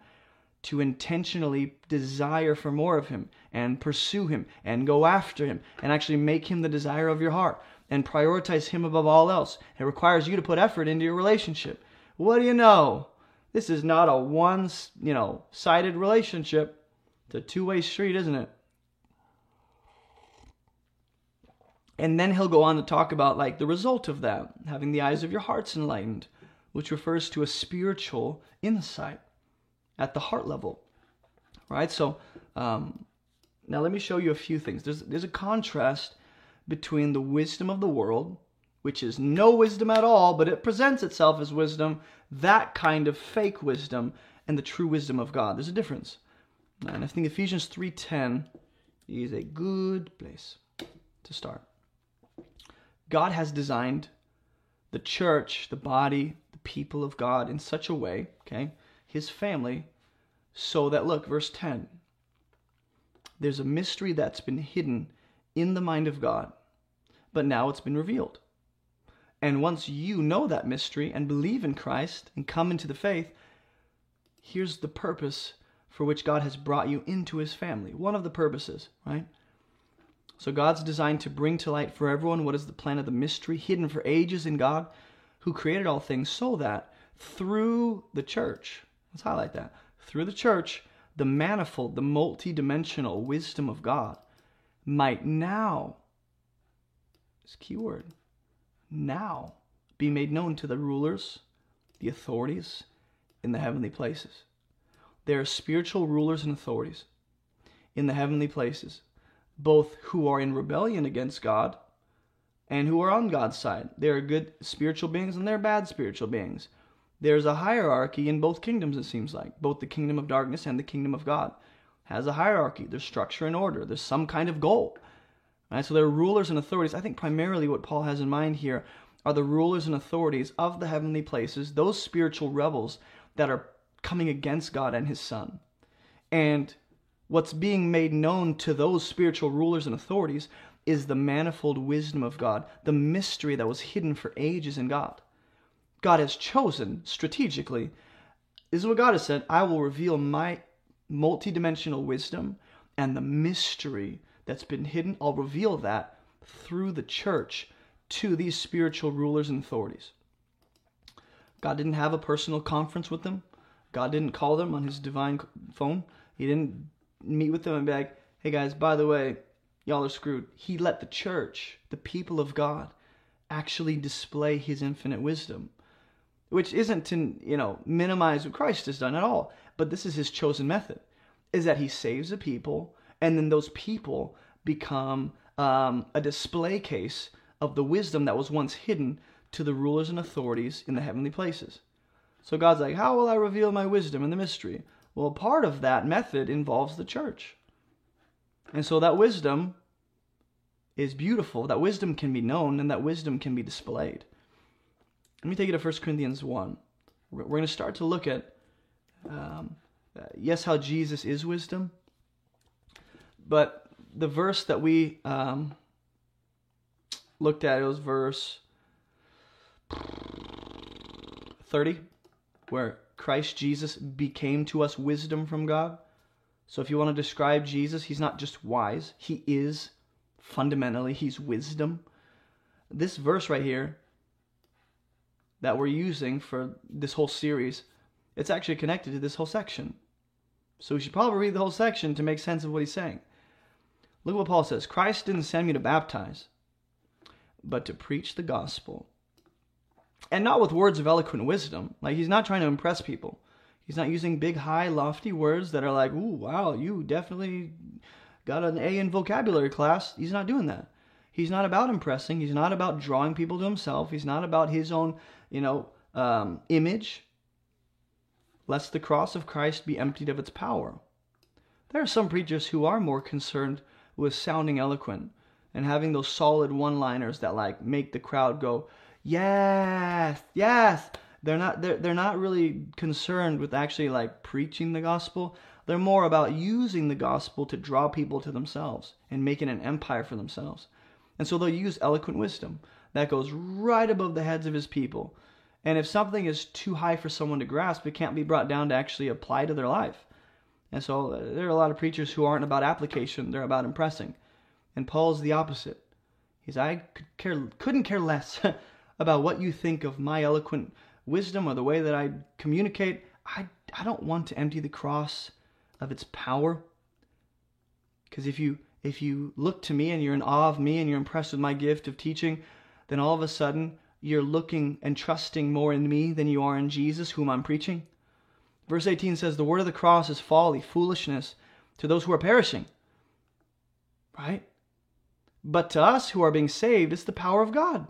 to intentionally desire for more of him and pursue him and go after him and actually make him the desire of your heart. And prioritize him above all else. It requires you to put effort into your relationship. What do you know? This is not a one-sided relationship. It's a two-way street, isn't it? And then he'll go on to talk about the result of that, having the eyes of your hearts enlightened, which refers to a spiritual insight at the heart level. Right? So now let me show you a few things. There's a contrast between the wisdom of the world, which is no wisdom at all, but it presents itself as wisdom, that kind of fake wisdom, and the true wisdom of God. There's a difference. And I think Ephesians 3:10 is a good place to start. God has designed the church, the body, the people of God in such a way, okay, his family, so that, look, verse 10, there's a mystery that's been hidden in the mind of God, but now it's been revealed. And once you know that mystery and believe in Christ and come into the faith, here's the purpose for which God has brought you into his family. One of the purposes, right? So God's designed to bring to light for everyone what is the plan of the mystery hidden for ages in God who created all things, so that through the church, let's highlight that, through the church, the manifold, the multi-dimensional wisdom of God might now, this key word, now be made known to the rulers, the authorities in the heavenly places. There are spiritual rulers and authorities in the heavenly places, both who are in rebellion against God and who are on God's side. There are good spiritual beings and there are bad spiritual beings. There's a hierarchy in both kingdoms, it seems like. Both the kingdom of darkness and the kingdom of God has a hierarchy. There's structure and order. There's some kind of goal. Right? So there are rulers and authorities. I think primarily what Paul has in mind here are the rulers and authorities of the heavenly places, those spiritual rebels that are coming against God and his son. And what's being made known to those spiritual rulers and authorities is the manifold wisdom of God, the mystery that was hidden for ages in God. God has chosen strategically. This is what God has said, I will reveal my multidimensional wisdom and the mystery that's been hidden. I'll reveal that through the church to these spiritual rulers and authorities. God didn't have a personal conference with them. God didn't call them on his divine phone. He didn't meet with them and be like, hey guys, by the way, y'all are screwed. He let the church, the people of God, actually display his infinite wisdom, which isn't to, minimize what Christ has done at all, but this is his chosen method, is that he saves a people, and then those people become a display case of the wisdom that was once hidden to the rulers and authorities in the heavenly places. So God's like, how will I reveal my wisdom in the mystery? Well, part of that method involves the church. And so that wisdom is beautiful. That wisdom can be known and that wisdom can be displayed. Let me take you to 1 Corinthians 1. We're going to start to look at, how Jesus is wisdom. But the verse that we looked at, it was verse 30, where Christ Jesus became to us wisdom from God. So if you want to describe Jesus, he's not just wise. He is, fundamentally, he's wisdom. This verse right here that we're using for this whole series, it's actually connected to this whole section. So we should probably read the whole section to make sense of what he's saying. Look what Paul says. Christ didn't send me to baptize, but to preach the gospel. And not with words of eloquent wisdom. Like, he's not trying to impress people. He's not using big, high, lofty words that are like, ooh, wow, you definitely got an A in vocabulary class. He's not doing that. He's not about impressing. He's not about drawing people to himself. He's not about his own, image. Lest the cross of Christ be emptied of its power. There are some preachers who are more concerned with sounding eloquent and having those solid one-liners that like make the crowd go, yes, yes. They're not really concerned with actually like preaching the gospel. They're more about using the gospel to draw people to themselves and making an empire for themselves. And so they'll use eloquent wisdom that goes right above the heads of his people. And if something is too high for someone to grasp, it can't be brought down to actually apply to their life. And so there are a lot of preachers who aren't about application, they're about impressing. And Paul's the opposite. He's, I couldn't care less about what you think of my eloquent wisdom or the way that I communicate. I don't want to empty the cross of its power. Because if you look to me and you're in awe of me and you're impressed with my gift of teaching, then all of a sudden you're looking and trusting more in me than you are in Jesus, whom I'm preaching. Verse 18 says, the word of the cross is folly, foolishness to those who are perishing. Right? But to us who are being saved, it's the power of God.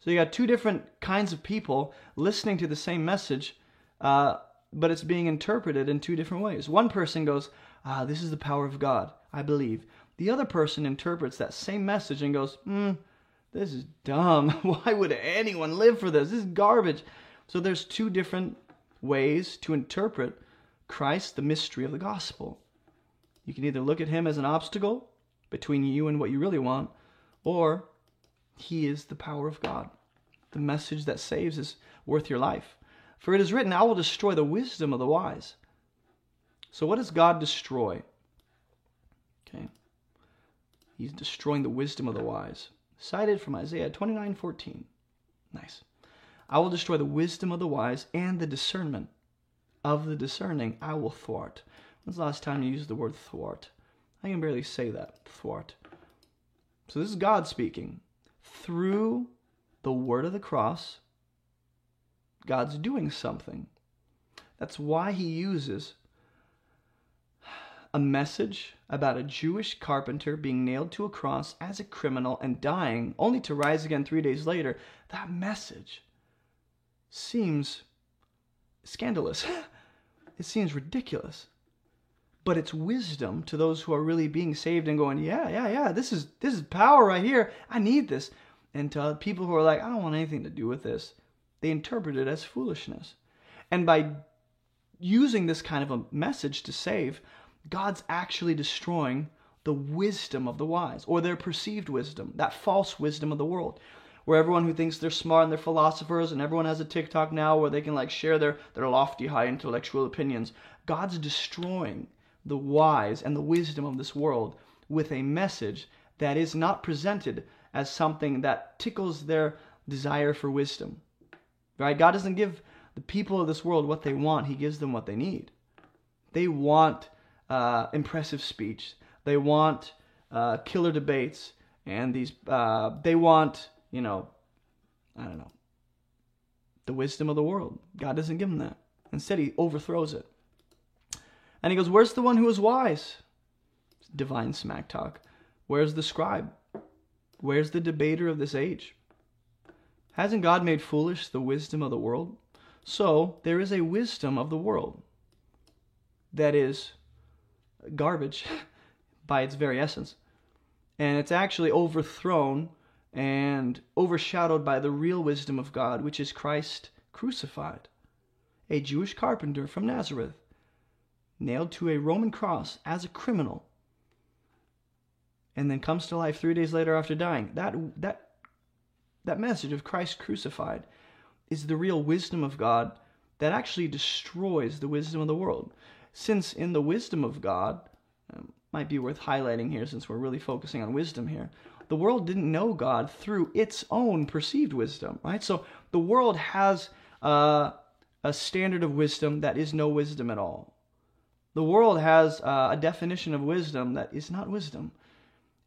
So you got two different kinds of people listening to the same message, but it's being interpreted in two different ways. One person goes, this is the power of God, I believe. The other person interprets that same message and goes, this is dumb. Why would anyone live for this? This is garbage. So there's two different ways to interpret Christ, the mystery of the gospel. You can either look at him as an obstacle between you and what you really want, or he is the power of God. The message that saves is worth your life. For it is written, I will destroy the wisdom of the wise. So what does God destroy? Okay. He's destroying the wisdom of the wise. Cited from Isaiah 29:14. Nice. I will destroy the wisdom of the wise and the discernment of the discerning I will thwart. When's the last time you used the word thwart? I can barely say that. Thwart. So this is God speaking. Through the word of the cross, God's doing something. That's why he uses a message about a Jewish carpenter being nailed to a cross as a criminal and dying, only to rise again 3 days later. That message seems scandalous. It seems ridiculous. But it's wisdom to those who are really being saved and going, yeah, this is power right here. I need this. And to people who are like, I don't want anything to do with this, they interpret it as foolishness. And by using this kind of a message to save, God's actually destroying the wisdom of the wise, or their perceived wisdom, that false wisdom of the world, where everyone who thinks they're smart and they're philosophers, and everyone has a TikTok now where they can like share their lofty, high intellectual opinions. God's destroying the wise and the wisdom of this world with a message that is not presented as something that tickles their desire for wisdom. Right? God doesn't give the people of this world what they want. He gives them what they need. They want impressive speech. They want killer debates, and these they want, I don't know, the wisdom of the world. God doesn't give them that. Instead, he overthrows it. And he goes, where's the one who is wise? Divine smack talk. Where's the scribe? Where's the debater of this age? Hasn't God made foolish the wisdom of the world? So there is a wisdom of the world that is garbage by its very essence. And it's actually overthrown and overshadowed by the real wisdom of God, which is Christ crucified. A Jewish carpenter from Nazareth, nailed to a Roman cross as a criminal, and then comes to life 3 days later after dying. That message of Christ crucified is the real wisdom of God that actually destroys the wisdom of the world. Since in the wisdom of God, might be worth highlighting here since we're really focusing on wisdom here, the world didn't know God through its own perceived wisdom, right? So the world has a standard of wisdom that is no wisdom at all. The world has a definition of wisdom that is not wisdom.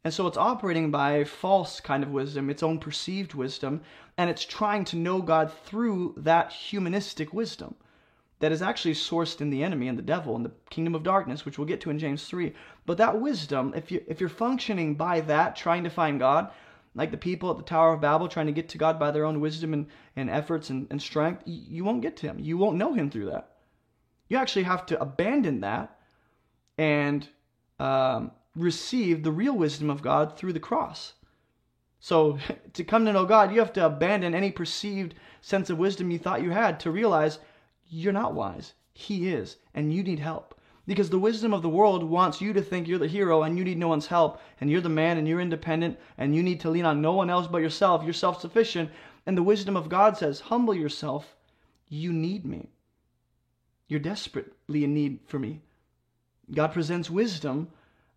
And so it's operating by a false kind of wisdom, its own perceived wisdom, and it's trying to know God through that humanistic wisdom that is actually sourced in the enemy and the devil and the kingdom of darkness, which we'll get to in James 3. But that wisdom, if you're functioning by that, trying to find God, like the people at the Tower of Babel trying to get to God by their own wisdom and efforts and strength, you won't get to him. You won't know him through that. You actually have to abandon that and receive the real wisdom of God through the cross. So to come to know God, you have to abandon any perceived sense of wisdom you thought you had to realize you're not wise. He is, and you need help. Because the wisdom of the world wants you to think you're the hero and you need no one's help, and you're the man and you're independent and you need to lean on no one else but yourself. You're self-sufficient. And the wisdom of God says, humble yourself. You need me. You're desperately in need for me. God presents wisdom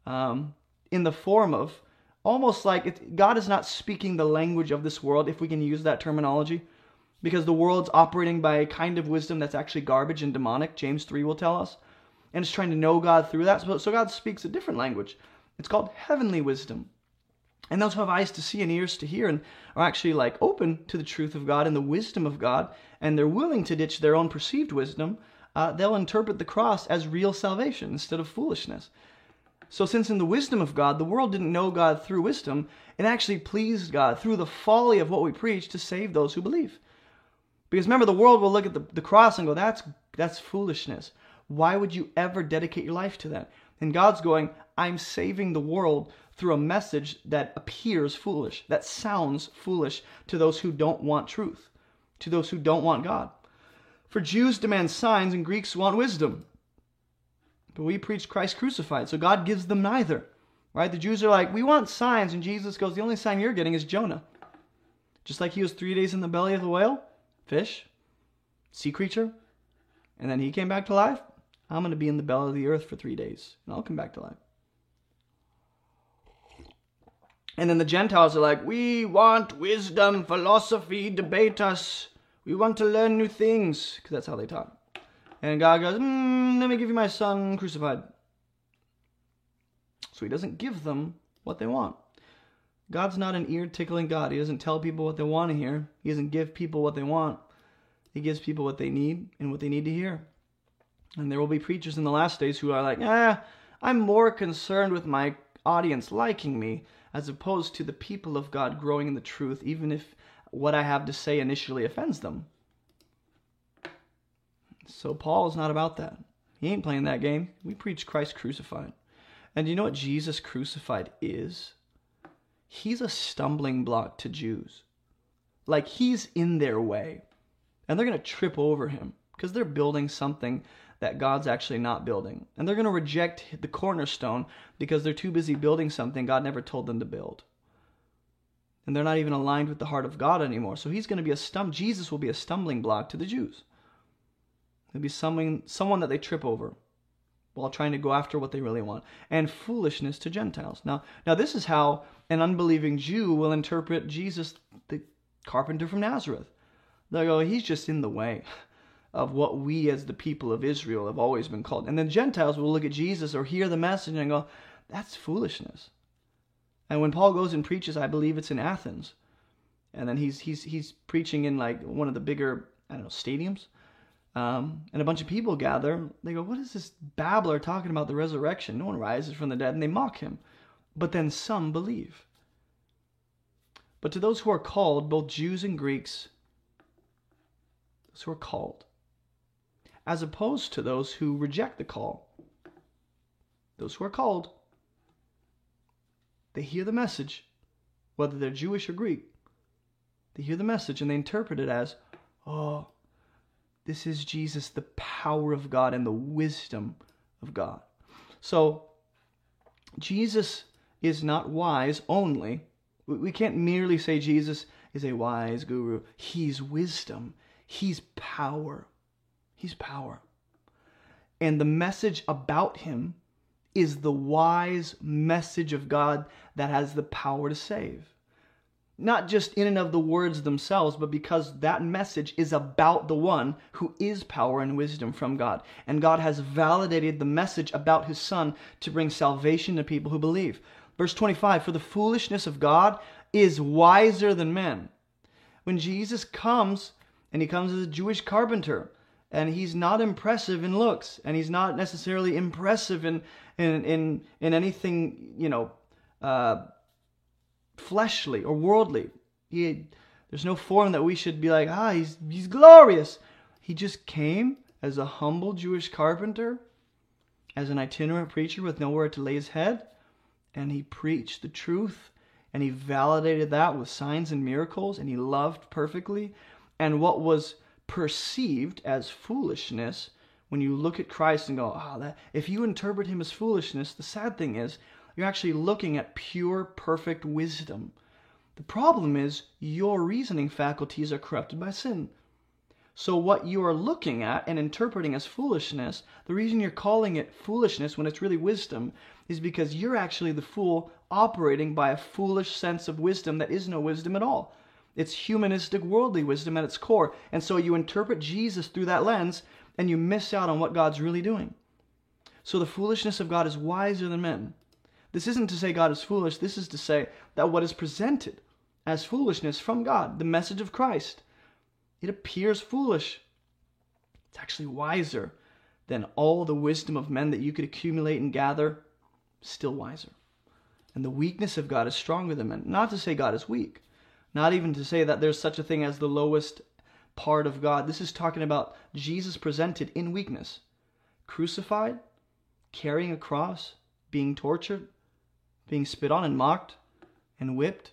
in the form of almost like God is not speaking the language of this world, if we can use that terminology, because the world's operating by a kind of wisdom that's actually garbage and demonic, James 3 will tell us, and it's trying to know God through that. So God speaks a different language. It's called heavenly wisdom. And those who have eyes to see and ears to hear and are actually like open to the truth of God and the wisdom of God, and they're willing to ditch their own perceived wisdom, they'll interpret the cross as real salvation instead of foolishness. So since in the wisdom of God, the world didn't know God through wisdom, it actually pleased God through the folly of what we preach to save those who believe. Because remember, the world will look at the cross and go, that's foolishness. Why would you ever dedicate your life to that? And God's going, I'm saving the world through a message that appears foolish, that sounds foolish to those who don't want truth, to those who don't want God. For Jews demand signs and Greeks want wisdom. But we preach Christ crucified, so God gives them neither. Right? The Jews are like, we want signs, and Jesus goes, the only sign you're getting is Jonah. Just like he was 3 days in the belly of the whale, fish, sea creature, and then he came back to life. I'm going to be in the belly of the earth for 3 days, and I'll come back to life. And then the Gentiles are like, we want wisdom, philosophy, debate us. We want to learn new things, because that's how they talk. And God goes, let me give you my son crucified. So he doesn't give them what they want. God's not an ear-tickling God. He doesn't tell people what they want to hear. He doesn't give people what they want. He gives people what they need and what they need to hear. And there will be preachers in the last days who are like, I'm more concerned with my audience liking me as opposed to the people of God growing in the truth, even if what I have to say initially offends them. So Paul's not about that. He ain't playing that game. We preach Christ crucified. And you know what Jesus crucified is? He's a stumbling block to Jews. Like, he's in their way. And they're going to trip over him because they're building something that God's actually not building. And they're going to reject the cornerstone because they're too busy building something God never told them to build. And they're not even aligned with the heart of God anymore. So he's going to be Jesus will be a stumbling block to the Jews. It'll be someone that they trip over while trying to go after what they really want. And foolishness to Gentiles. Now this is how an unbelieving Jew will interpret Jesus, the carpenter from Nazareth. They'll go, he's just in the way of what we as the people of Israel have always been called. And then Gentiles will look at Jesus or hear the message and go, that's foolishness. And when Paul goes and preaches, I believe it's in Athens. And then he's preaching in like one of the bigger, stadiums. And a bunch of people gather. They go, what is this babbler talking about the resurrection? No one rises from the dead. And they mock him. But then some believe. But to those who are called, both Jews and Greeks, those who are called, as opposed to those who reject the call, those who are called, they hear the message, whether they're Jewish or Greek. They hear the message and they interpret it as, oh, this is Jesus, the power of God and the wisdom of God. So Jesus is not wise only. We can't merely say Jesus is a wise guru. He's wisdom. He's power. He's power. And the message about him is the wise message of God that has the power to save. Not just in and of the words themselves, but because that message is about the one who is power and wisdom from God. And God has validated the message about his son to bring salvation to people who believe. Verse 25, for the foolishness of God is wiser than men. When Jesus comes, and he comes as a Jewish carpenter, and he's not impressive in looks, and he's not necessarily impressive in anything, fleshly or worldly. There's no form that we should be like, he's glorious. He just came as a humble Jewish carpenter, as an itinerant preacher with nowhere to lay his head, and he preached the truth, and he validated that with signs and miracles, and he loved perfectly. And what was perceived as foolishness, when you look at Christ and go, if you interpret him as foolishness, the sad thing is you're actually looking at pure, perfect wisdom. The problem is your reasoning faculties are corrupted by sin. So what you are looking at and interpreting as foolishness, the reason you're calling it foolishness when it's really wisdom is because you're actually the fool operating by a foolish sense of wisdom that is no wisdom at all. It's humanistic, worldly wisdom at its core. And so you interpret Jesus through that lens, and you miss out on what God's really doing. So the foolishness of God is wiser than men. This isn't to say God is foolish. This is to say that what is presented as foolishness from God, the message of Christ, it appears foolish. It's actually wiser than all the wisdom of men that you could accumulate and gather, still wiser. And the weakness of God is stronger than men. Not to say God is weak. Not even to say that there's such a thing as the lowest part of God. This is talking about Jesus presented in weakness. Crucified, carrying a cross, being tortured, being spit on and mocked, and whipped,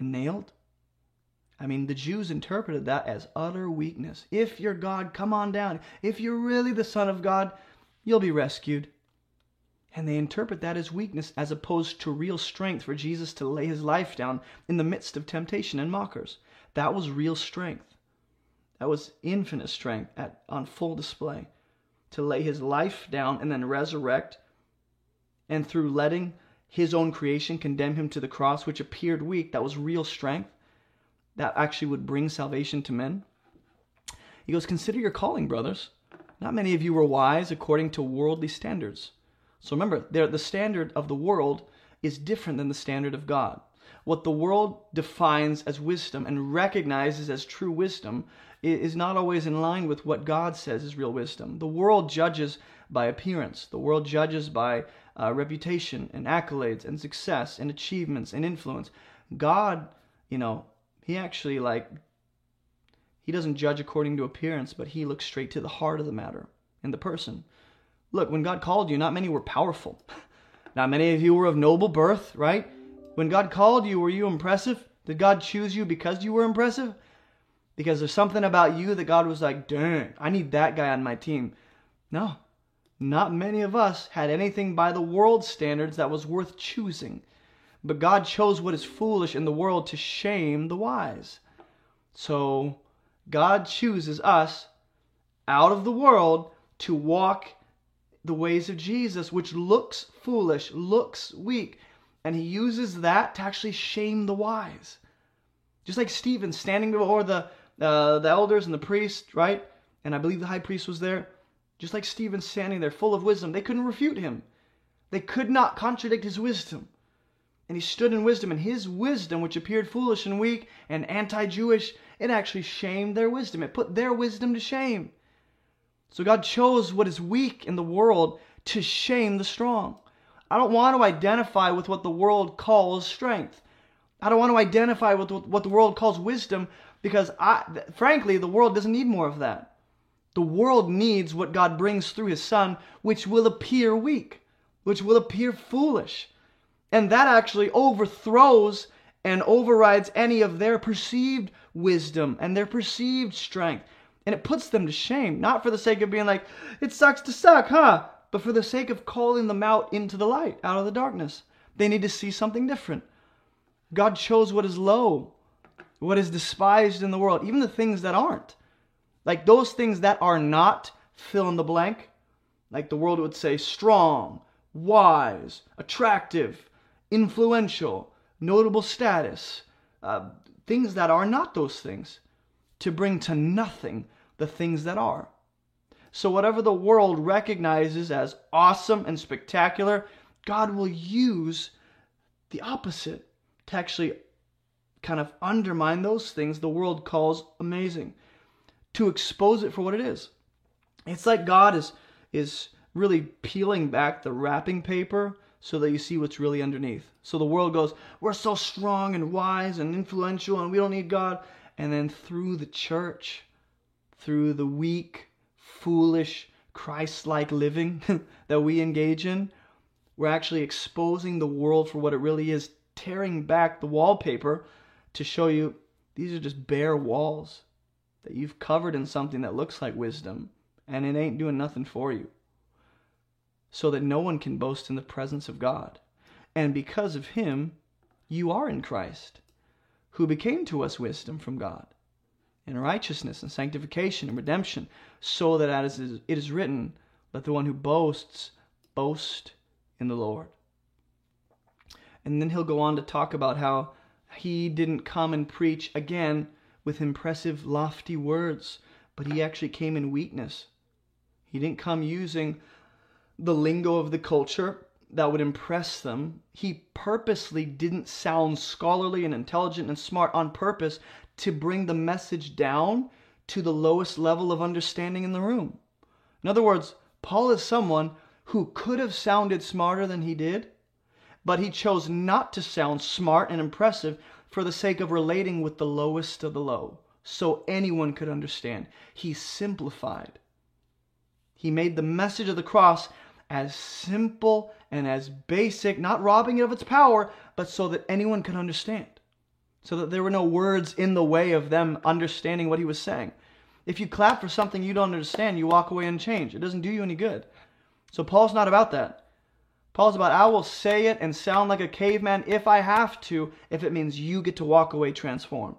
and nailed. The Jews interpreted that as utter weakness. If you're God, come on down. If you're really the Son of God, you'll be rescued. And they interpret that as weakness as opposed to real strength for Jesus to lay his life down in the midst of temptation and mockers. That was real strength. That was infinite strength on full display. to lay his life down and then resurrect, and through letting his own creation condemn him to the cross, which appeared weak, that was real strength, that actually would bring salvation to men. He goes, consider your calling, brothers. Not many of you were wise according to worldly standards. So remember, the standard of the world is different than the standard of God. What the world defines as wisdom and recognizes as true wisdom is not always in line with what God says is real wisdom. The world judges by appearance. The world judges by reputation and accolades and success and achievements and influence. God, he actually he doesn't judge according to appearance, but he looks straight to the heart of the matter and the person. Look, when God called you, not many were powerful. Not many of you were of noble birth, right? When God called you, were you impressive? Did God choose you because you were impressive? Because there's something about you that God was like, dang, I need that guy on my team. No, not many of us had anything by the world's standards that was worth choosing. But God chose what is foolish in the world to shame the wise. So God chooses us out of the world to walk the ways of Jesus, which looks foolish, looks weak, and he uses that to actually shame the wise. Just like Stephen standing before the elders and the priest, right? And I believe the high priest was there. Just like Stephen standing there full of wisdom, they couldn't refute him. They could not contradict his wisdom. And he stood in wisdom, and his wisdom, which appeared foolish and weak and anti-Jewish, it actually shamed their wisdom. It put their wisdom to shame. So God chose what is weak in the world to shame the strong. I don't want to identify with what the world calls strength. I don't want to identify with what the world calls wisdom, because frankly, the world doesn't need more of that. The world needs what God brings through his son, which will appear weak, which will appear foolish. And that actually overthrows and overrides any of their perceived wisdom and their perceived strength. And it puts them to shame, not for the sake of being like, it sucks to suck, huh? But for the sake of calling them out into the light, out of the darkness. They need to see something different. God chose what is low, what is despised in the world, even the things that aren't. Like those things that are not, fill in the blank. Like the world would say, strong, wise, attractive, influential, notable status. Things that are not those things, to bring to nothing the things that are. So whatever the world recognizes as awesome and spectacular, God will use the opposite to actually kind of undermine those things the world calls amazing, to expose it for what it is. It's like God is really peeling back the wrapping paper so that you see what's really underneath. So the world goes, we're so strong and wise and influential and we don't need God. And then through the church, through the weak, foolish, Christ-like living that we engage in, we're actually exposing the world for what it really is, tearing back the wallpaper to show you these are just bare walls that you've covered in something that looks like wisdom, and it ain't doing nothing for you, so that no one can boast in the presence of God. And because of him, you are in Christ, who became to us wisdom from God, and righteousness and sanctification and redemption, so that as it is written, let the one who boasts, boast in the Lord. And then he'll go on to talk about how he didn't come and preach again with impressive, lofty words, but he actually came in weakness. He didn't come using the lingo of the culture that would impress them. He purposely didn't sound scholarly and intelligent and smart on purpose to bring the message down to the lowest level of understanding in the room. In other words, Paul is someone who could have sounded smarter than he did, but he chose not to sound smart and impressive for the sake of relating with the lowest of the low, so anyone could understand. He simplified. He made the message of the cross as simple and as basic, not robbing it of its power, but so that anyone could understand. So that there were no words in the way of them understanding what he was saying. If you clap for something you don't understand, you walk away unchanged. It doesn't do you any good. So Paul's not about that. Paul's about, I will say it and sound like a caveman if I have to, if it means you get to walk away transformed.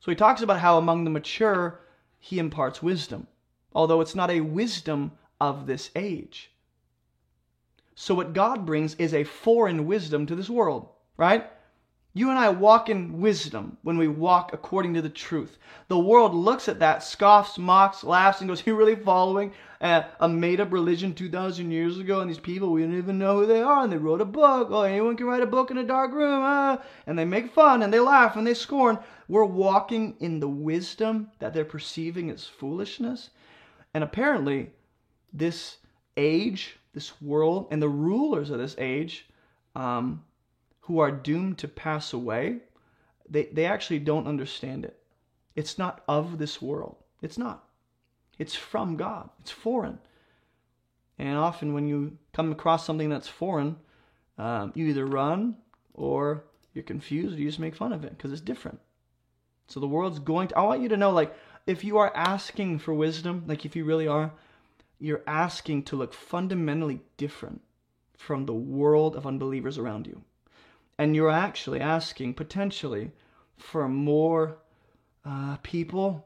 So he talks about how among the mature, he imparts wisdom. although it's not a wisdom of this age. So what God brings is a foreign wisdom to this world, right? You and I walk in wisdom when we walk according to the truth. The world looks at that, scoffs, mocks, laughs, and goes, "You really following a made-up religion 2,000 years ago, and these people, we don't even know who they are, and they wrote a book. Oh, anyone can write a book in a dark room." And they make fun, and they laugh, and they scorn. We're walking in the wisdom that they're perceiving as foolishness. And apparently, this age, this world, and the rulers of this age, who are doomed to pass away, they actually don't understand it. It's not of this world. It's not. It's from God. It's foreign. And often when you come across something that's foreign, you either run or you're confused or you just make fun of it because it's different. So the world's going to... I want you to know, like, if you are asking for wisdom, like if you really are, you're asking to look fundamentally different from the world of unbelievers around you. And you're actually asking, potentially, for more people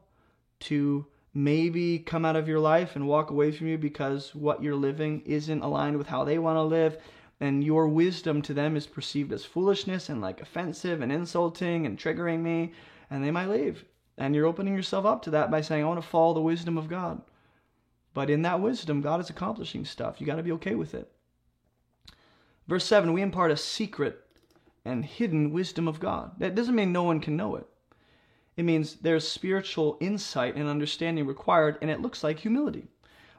to maybe come out of your life and walk away from you because what you're living isn't aligned with how they want to live. And your wisdom to them is perceived as foolishness and like offensive and insulting and triggering me. And they might leave. And you're opening yourself up to that by saying, "I want to follow the wisdom of God." But in that wisdom, God is accomplishing stuff. You got to be okay with it. Verse 7, we impart a secret and hidden wisdom of God. That doesn't mean no one can know it. It means there's spiritual insight and understanding required, and it looks like humility,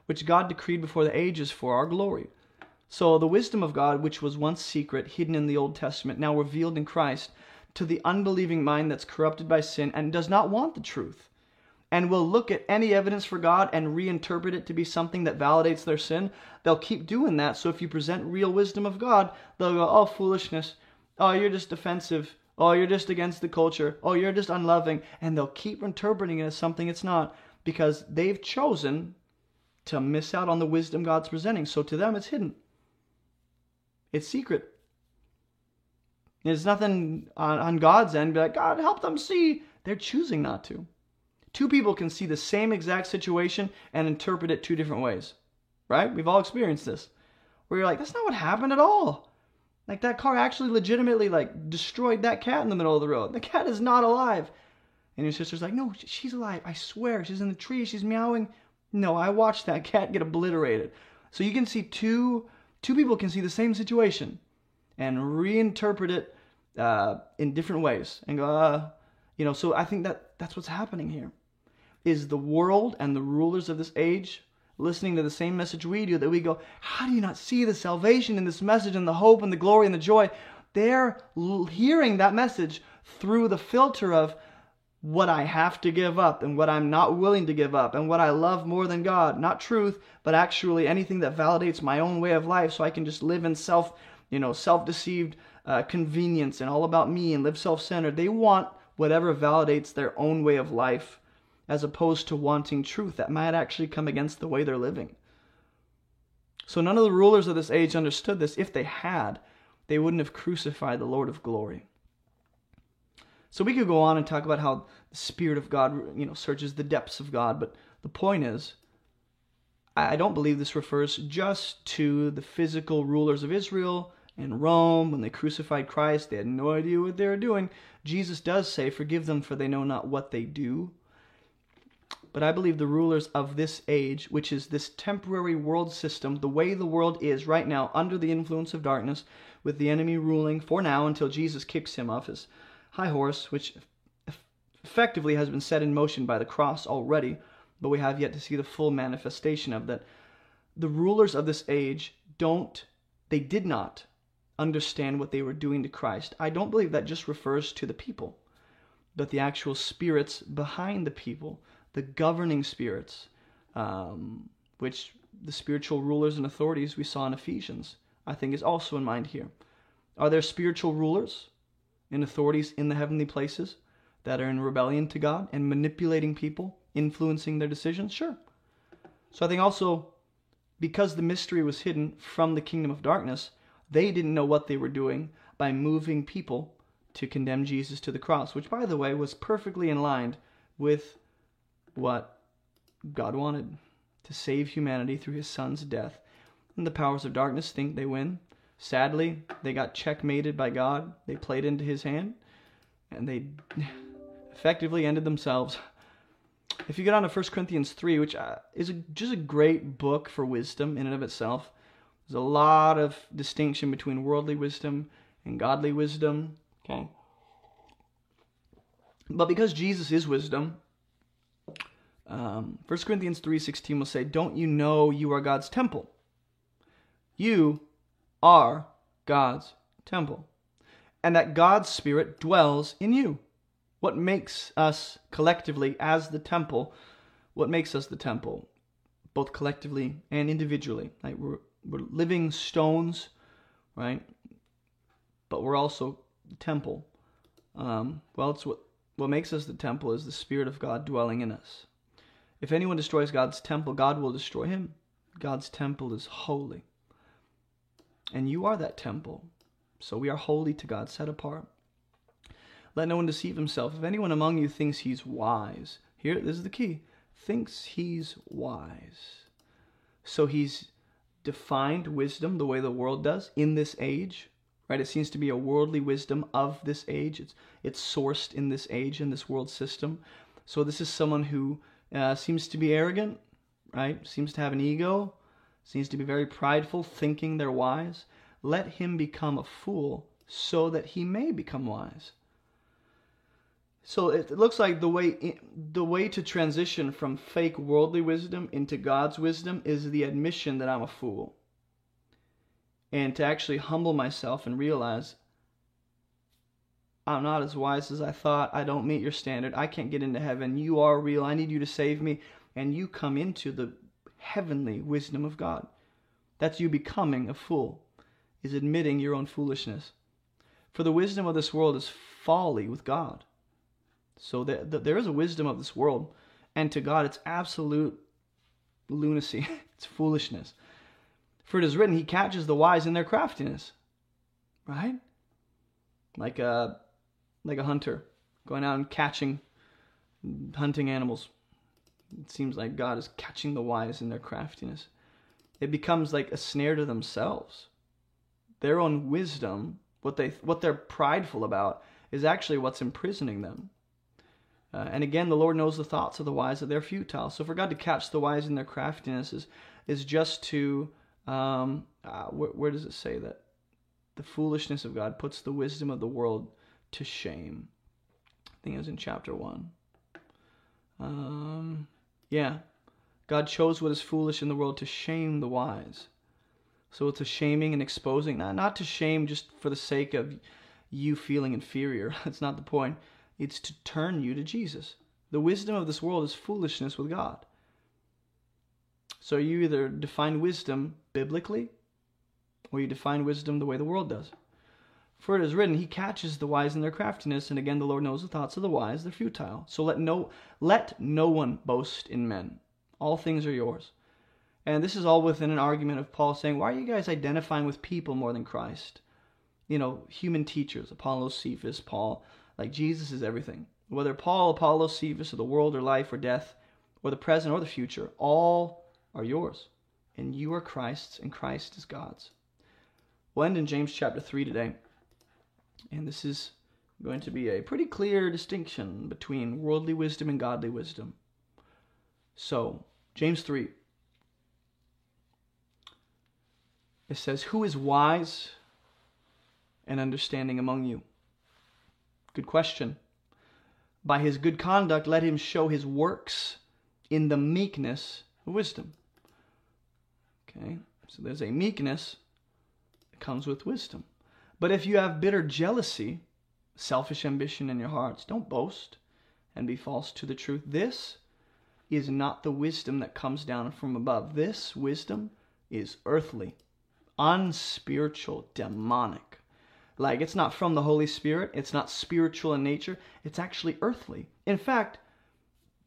which God decreed before the ages for our glory. So the wisdom of God, which was once secret, hidden in the Old Testament, now revealed in Christ to the unbelieving mind that's corrupted by sin and does not want the truth, and will look at any evidence for God and reinterpret it to be something that validates their sin. They'll keep doing that. So if you present real wisdom of God, they'll go, "Oh, foolishness. Oh, you're just defensive. Oh, you're just against the culture. Oh, you're just unloving." And they'll keep interpreting it as something it's not because they've chosen to miss out on the wisdom God's presenting. So to them, it's hidden. It's secret. There's nothing on God's end. Be like, "God, help them see." They're choosing not to. Two people can see the same exact situation and interpret it two different ways, right? We've all experienced this. Where you're like, "That's not what happened at all. Like, that car actually legitimately, like, destroyed that cat in the middle of the road. The cat is not alive." And your sister's like, "No, she's alive. I swear. She's in the tree. She's meowing. No, I watched that cat get obliterated." So you can see two people can see the same situation and reinterpret it in different ways. And go, so I think that's what's happening here. Is the world and the rulers of this age listening to the same message we do, that we go, "How do you not see the salvation in this message and the hope and the glory and the joy?" They're hearing that message through the filter of what I have to give up and what I'm not willing to give up and what I love more than God. Not truth, but actually anything that validates my own way of life, so I can just live in self-deceived convenience and all about me and live self-centered. They want whatever validates their own way of life, as opposed to wanting truth that might actually come against the way they're living. So none of the rulers of this age understood this. If they had, they wouldn't have crucified the Lord of glory. So we could go on and talk about how the Spirit of God, searches the depths of God, but the point is, I don't believe this refers just to the physical rulers of Israel and Rome. When they crucified Christ, they had no idea what they were doing. Jesus does say, "Forgive them, for they know not what they do." But I believe the rulers of this age, which is this temporary world system, the way the world is right now under the influence of darkness, with the enemy ruling for now until Jesus kicks him off his high horse, which effectively has been set in motion by the cross already, but we have yet to see the full manifestation of that. The rulers of this age did not understand what they were doing to Christ. I don't believe that just refers to the people, but the actual spirits behind the people, the governing spirits, which the spiritual rulers and authorities we saw in Ephesians, I think is also in mind here. Are there spiritual rulers and authorities in the heavenly places that are in rebellion to God and manipulating people, influencing their decisions? Sure. So I think also, because the mystery was hidden from the kingdom of darkness, they didn't know what they were doing by moving people to condemn Jesus to the cross, which, by the way, was perfectly in line with what God wanted. to save humanity through his son's death, and the powers of darkness think they win. Sadly, they got checkmated by God. They played into his hand, and they effectively ended themselves. If you get on to 1 Corinthians 3, which is just a great book for wisdom in and of itself, there's a lot of distinction between worldly wisdom and godly wisdom. Okay. But because Jesus is wisdom, 1 Corinthians 3:16 will say, "Don't you know you are God's temple? You are God's temple, and that God's Spirit dwells in you." What makes us collectively as the temple? What makes us the temple, both collectively and individually? Like we're living stones, right? But we're also the temple. Well, it's what makes us the temple is the Spirit of God dwelling in us. If anyone destroys God's temple, God will destroy him. God's temple is holy, and you are that temple. So we are holy to God, set apart. Let no one deceive himself. If anyone among you thinks he's wise, here, this is the key, thinks he's wise. So he's defined wisdom the way the world does in this age, right? It seems to be a worldly wisdom of this age. It's sourced in this age, in this world system. So this is someone who seems to be arrogant, right? Seems to have an ego, seems to be very prideful, thinking they're wise. Let him become a fool so that he may become wise. So it looks like the way to transition from fake worldly wisdom into God's wisdom is the admission that I'm a fool. And to actually humble myself and realize, I'm not as wise as I thought. I don't meet your standard. I can't get into heaven. You are real. I need you to save me. And you come into the heavenly wisdom of God. That's you becoming a fool, is admitting your own foolishness. For the wisdom of this world is folly with God. So there is a wisdom of this world, and to God it's absolute lunacy. It's foolishness. For it is written, he catches the wise in their craftiness, right? Like a hunter going out and hunting animals. It seems like God is catching the wise in their craftiness. It becomes like a snare to themselves. Their own wisdom, what they're prideful about, is actually what's imprisoning them. And again, the Lord knows the thoughts of the wise, that they're futile. So for God to catch the wise in their craftiness is just to, where does it say that? The foolishness of God puts the wisdom of the world to shame. I think it was in chapter 1. God chose what is foolish in the world to shame the wise. So it's a shaming and exposing. Not to shame just for the sake of you feeling inferior. That's not the point. It's to turn you to Jesus. The wisdom of this world is foolishness with God. So you either define wisdom biblically, or you define wisdom the way the world does. For it is written, he catches the wise in their craftiness, and again the Lord knows the thoughts of the wise, they're futile. So let no one boast in men. All things are yours. And this is all within an argument of Paul saying, why are you guys identifying with people more than Christ? You know, human teachers, Apollo, Cephas, Paul. Like Jesus is everything. Whether Paul, Apollo, Cephas, or the world, or life, or death, or the present, or the future, all are yours. And you are Christ's, and Christ is God's. We'll end in James chapter 3 today. And this is going to be a pretty clear distinction between worldly wisdom and godly wisdom. So, James 3. It says, who is wise and understanding among you? Good question. By his good conduct, let him show his works in the meekness of wisdom. Okay, so there's a meekness that comes with wisdom. But if you have bitter jealousy, selfish ambition in your hearts, don't boast and be false to the truth. This is not the wisdom that comes down from above. This wisdom is earthly, unspiritual, demonic. Like, it's not from the Holy Spirit. It's not spiritual in nature. It's actually earthly. In fact,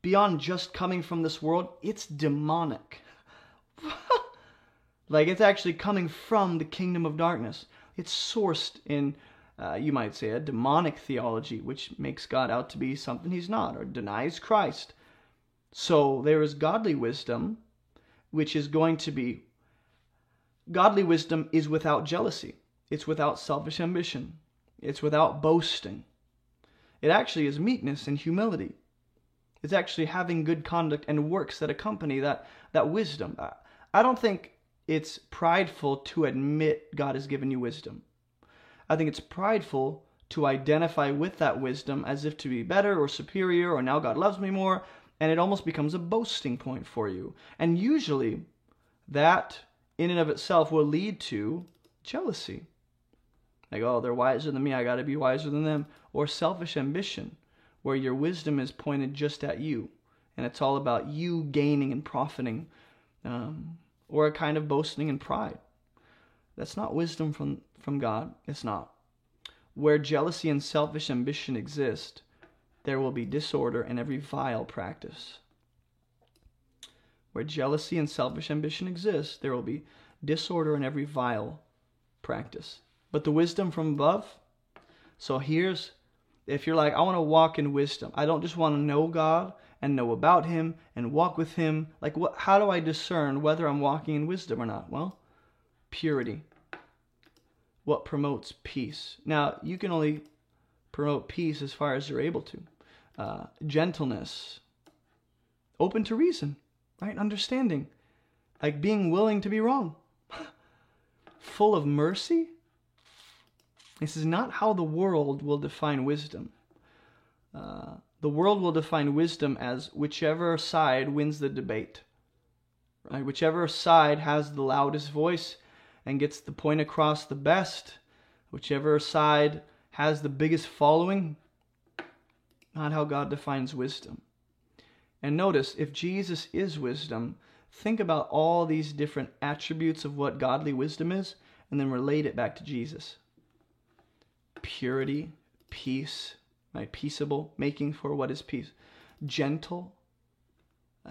beyond just coming from this world, it's demonic. Like, it's actually coming from the kingdom of darkness. It's sourced in, you might say, a demonic theology, which makes God out to be something he's not, or denies Christ. So there is godly wisdom, which is going to be, godly wisdom is without jealousy. It's without selfish ambition. It's without boasting. It actually is meekness and humility. It's actually having good conduct and works that accompany that wisdom. I don't think it's prideful to admit God has given you wisdom. I think it's prideful to identify with that wisdom as if to be better or superior or now God loves me more, and it almost becomes a boasting point for you. And usually that in and of itself will lead to jealousy. Like, oh, they're wiser than me, I gotta be wiser than them. Or selfish ambition, where your wisdom is pointed just at you, and it's all about you gaining and profiting, or a kind of boasting and pride. That's not wisdom from God. It's not. Where jealousy and selfish ambition exist, there will be disorder in every vile practice. Where jealousy and selfish ambition exist, there will be disorder in every vile practice. But the wisdom from above, so here's, if you're like, I want to walk in wisdom. I don't just want to know God and know about Him and walk with Him. Like, what? How do I discern whether I'm walking in wisdom or not? Well, purity. What promotes peace? Now, you can only promote peace as far as you're able to. Gentleness. Open to reason, right? Understanding. Like being willing to be wrong. Full of mercy. This is not how the world will define wisdom. The world will define wisdom as whichever side wins the debate, right? Whichever side has the loudest voice and gets the point across the best, whichever side has the biggest following. Not how God defines wisdom. And notice, if Jesus is wisdom, think about all these different attributes of what godly wisdom is, and then relate it back to Jesus. Purity, peace, right? Peaceable, making for what is peace. Gentle.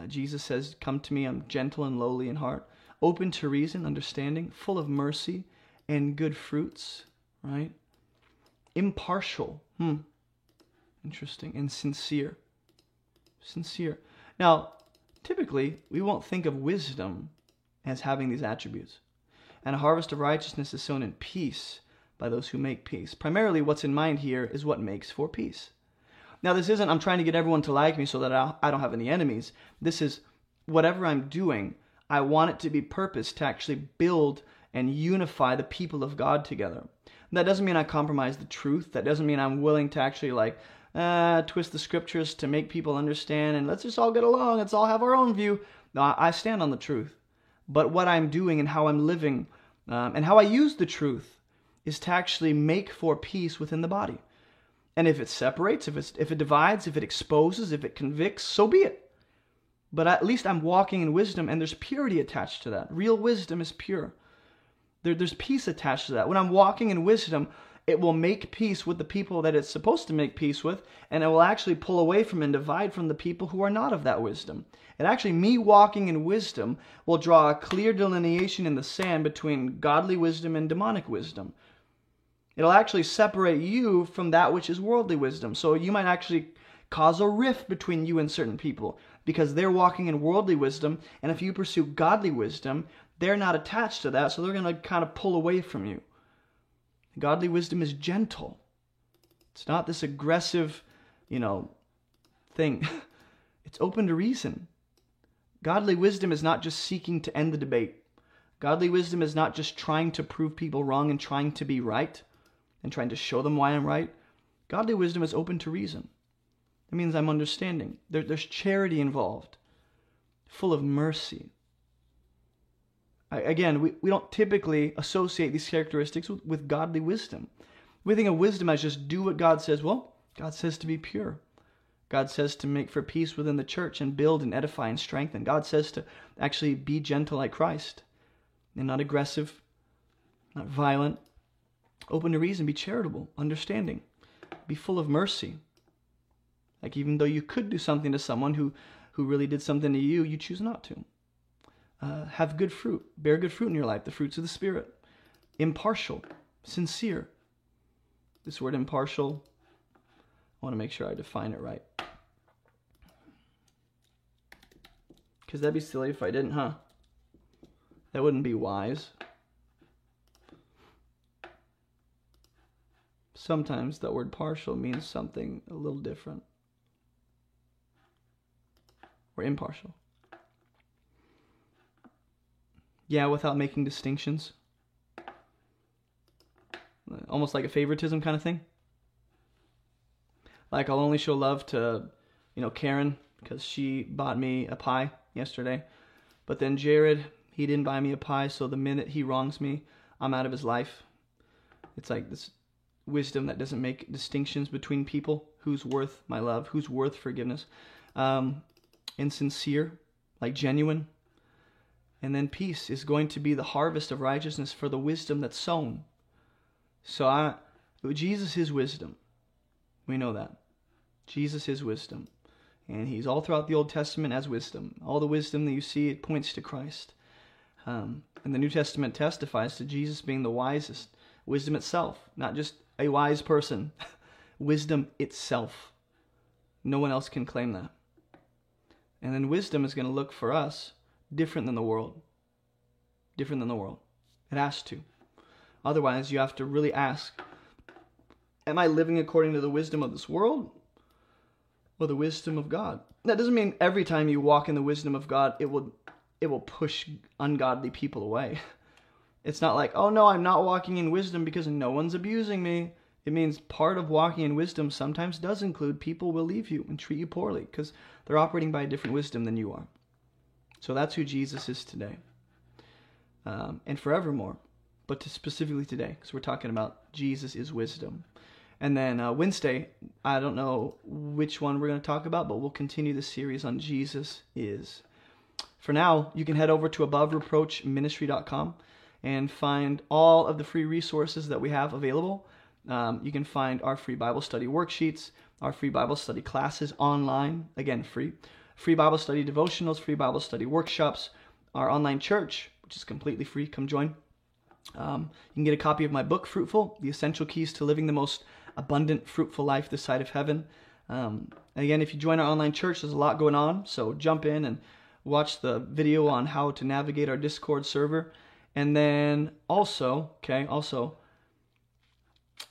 Jesus says, come to me, I'm gentle and lowly in heart. Open to reason, understanding, full of mercy and good fruits, right? Impartial. Interesting. And sincere. Sincere. Now, typically, we won't think of wisdom as having these attributes. And a harvest of righteousness is sown in peace by those who make peace. Primarily, what's in mind here is what makes for peace. Now, this isn't, I'm trying to get everyone to like me so that I don't have any enemies. This is, whatever I'm doing, I want it to be purposed to actually build and unify the people of God together. That doesn't mean I compromise the truth. That doesn't mean I'm willing to actually twist the scriptures to make people understand and let's just all get along, let's all have our own view. No, I stand on the truth. But what I'm doing and how I'm living and how I use the truth is to actually make for peace within the body. And if it separates, if it divides, if it exposes, if it convicts, so be it. But at least I'm walking in wisdom, and there's purity attached to that. Real wisdom is pure. There's peace attached to that. When I'm walking in wisdom, it will make peace with the people that it's supposed to make peace with, and it will actually pull away from and divide from the people who are not of that wisdom. And actually, me walking in wisdom will draw a clear delineation in the sand between godly wisdom and demonic wisdom. It'll actually separate you from that which is worldly wisdom. So you might actually cause a rift between you and certain people because they're walking in worldly wisdom. And if you pursue godly wisdom, they're not attached to that. So they're going to kind of pull away from you. Godly wisdom is gentle. It's not this aggressive, thing. It's open to reason. Godly wisdom is not just seeking to end the debate. Godly wisdom is not just trying to prove people wrong and trying to be right, and trying to show them why I'm right. Godly wisdom is open to reason. That means I'm understanding. There's charity involved, full of mercy. We don't typically associate these characteristics with godly wisdom. We think of wisdom as just do what God says. Well, God says to be pure. God says to make for peace within the church and build and edify and strengthen. God says to actually be gentle like Christ and not aggressive, not violent. Open to reason, be charitable, understanding, be full of mercy. Like even though you could do something to someone who really did something to you, you choose not to. Have good fruit, bear good fruit in your life, the fruits of the Spirit. Impartial, sincere. This word impartial, I want to make sure I define it right. Because that'd be silly if I didn't, huh? That wouldn't be wise. Sometimes the word partial means something a little different. Or impartial. Yeah, without making distinctions. Almost like a favoritism kind of thing. Like, I'll only show love to, you know, Karen, because she bought me a pie yesterday. But then Jared, he didn't buy me a pie, so the minute he wrongs me, I'm out of his life. It's like this wisdom that doesn't make distinctions between people. Who's worth my love? Who's worth forgiveness? And sincere, like genuine. And then peace is going to be the harvest of righteousness for the wisdom that's sown. So Jesus is wisdom. We know that. Jesus is wisdom. And he's all throughout the Old Testament as wisdom. All the wisdom that you see, it points to Christ. And the New Testament testifies to Jesus being the wisest. Wisdom itself, not just a wise person. Wisdom itself. No one else can claim that. And then wisdom is going to look for us different than the world. Different than the world. It has to. Otherwise, you have to really ask, am I living according to the wisdom of this world or the wisdom of God? That doesn't mean every time you walk in the wisdom of God, it will push ungodly people away. It's not like, oh no, I'm not walking in wisdom because no one's abusing me. It means part of walking in wisdom sometimes does include people will leave you and treat you poorly because they're operating by a different wisdom than you are. So that's who Jesus is today and forevermore, but specifically today, because we're talking about Jesus is wisdom. And then Wednesday, I don't know which one we're going to talk about, but we'll continue the series on Jesus is. For now, you can head over to AboveReproachMinistry.com and find all of the free resources that we have available. You can find our free Bible study worksheets, our free Bible study classes online, again, free. Free Bible study devotionals, free Bible study workshops, our online church, which is completely free. Come join. You can get a copy of my book, Fruitful, The Essential Keys to Living the Most Abundant, Fruitful Life This Side of Heaven. Again, if you join our online church, there's a lot going on. So jump in and watch the video on how to navigate our Discord server. And then also,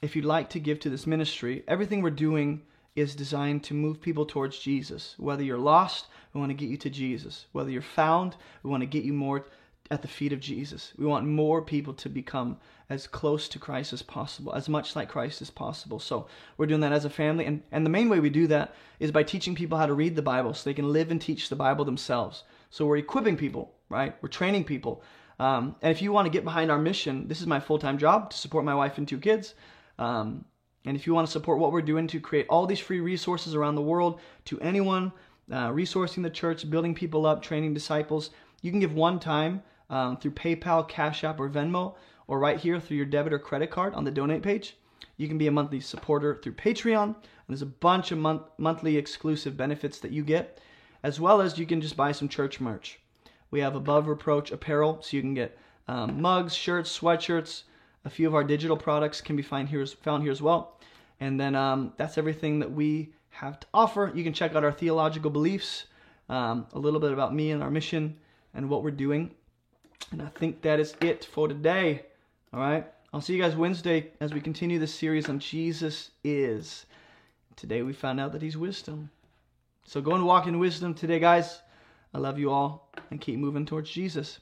if you'd like to give to this ministry, everything we're doing is designed to move people towards Jesus. Whether you're lost, we want to get you to Jesus. Whether you're found, we want to get you more at the feet of Jesus. We want more people to become as close to Christ as possible, as much like Christ as possible. So we're doing that as a family. And the main way we do that is by teaching people how to read the Bible so they can live and teach the Bible themselves. So we're equipping people, right? We're training people. And if you want to get behind our mission, this is my full-time job to support my wife and two kids. And if you want to support what we're doing to create all these free resources around the world to anyone, resourcing the church, building people up, training disciples, you can give one time through PayPal, Cash App, or Venmo, or right here through your debit or credit card on the donate page. You can be a monthly supporter through Patreon, and there's a bunch of monthly exclusive benefits that you get, as well as you can just buy some church merch. We have Above Reproach apparel, so you can get mugs, shirts, sweatshirts. A few of our digital products can be found here as well. And then that's everything that we have to offer. You can check out our theological beliefs, a little bit about me and our mission and what we're doing. And I think that is it for today. All right. I'll see you guys Wednesday as we continue this series on Jesus is. Today we found out that he's wisdom. So go and walk in wisdom today, guys. I love you all and keep moving towards Jesus.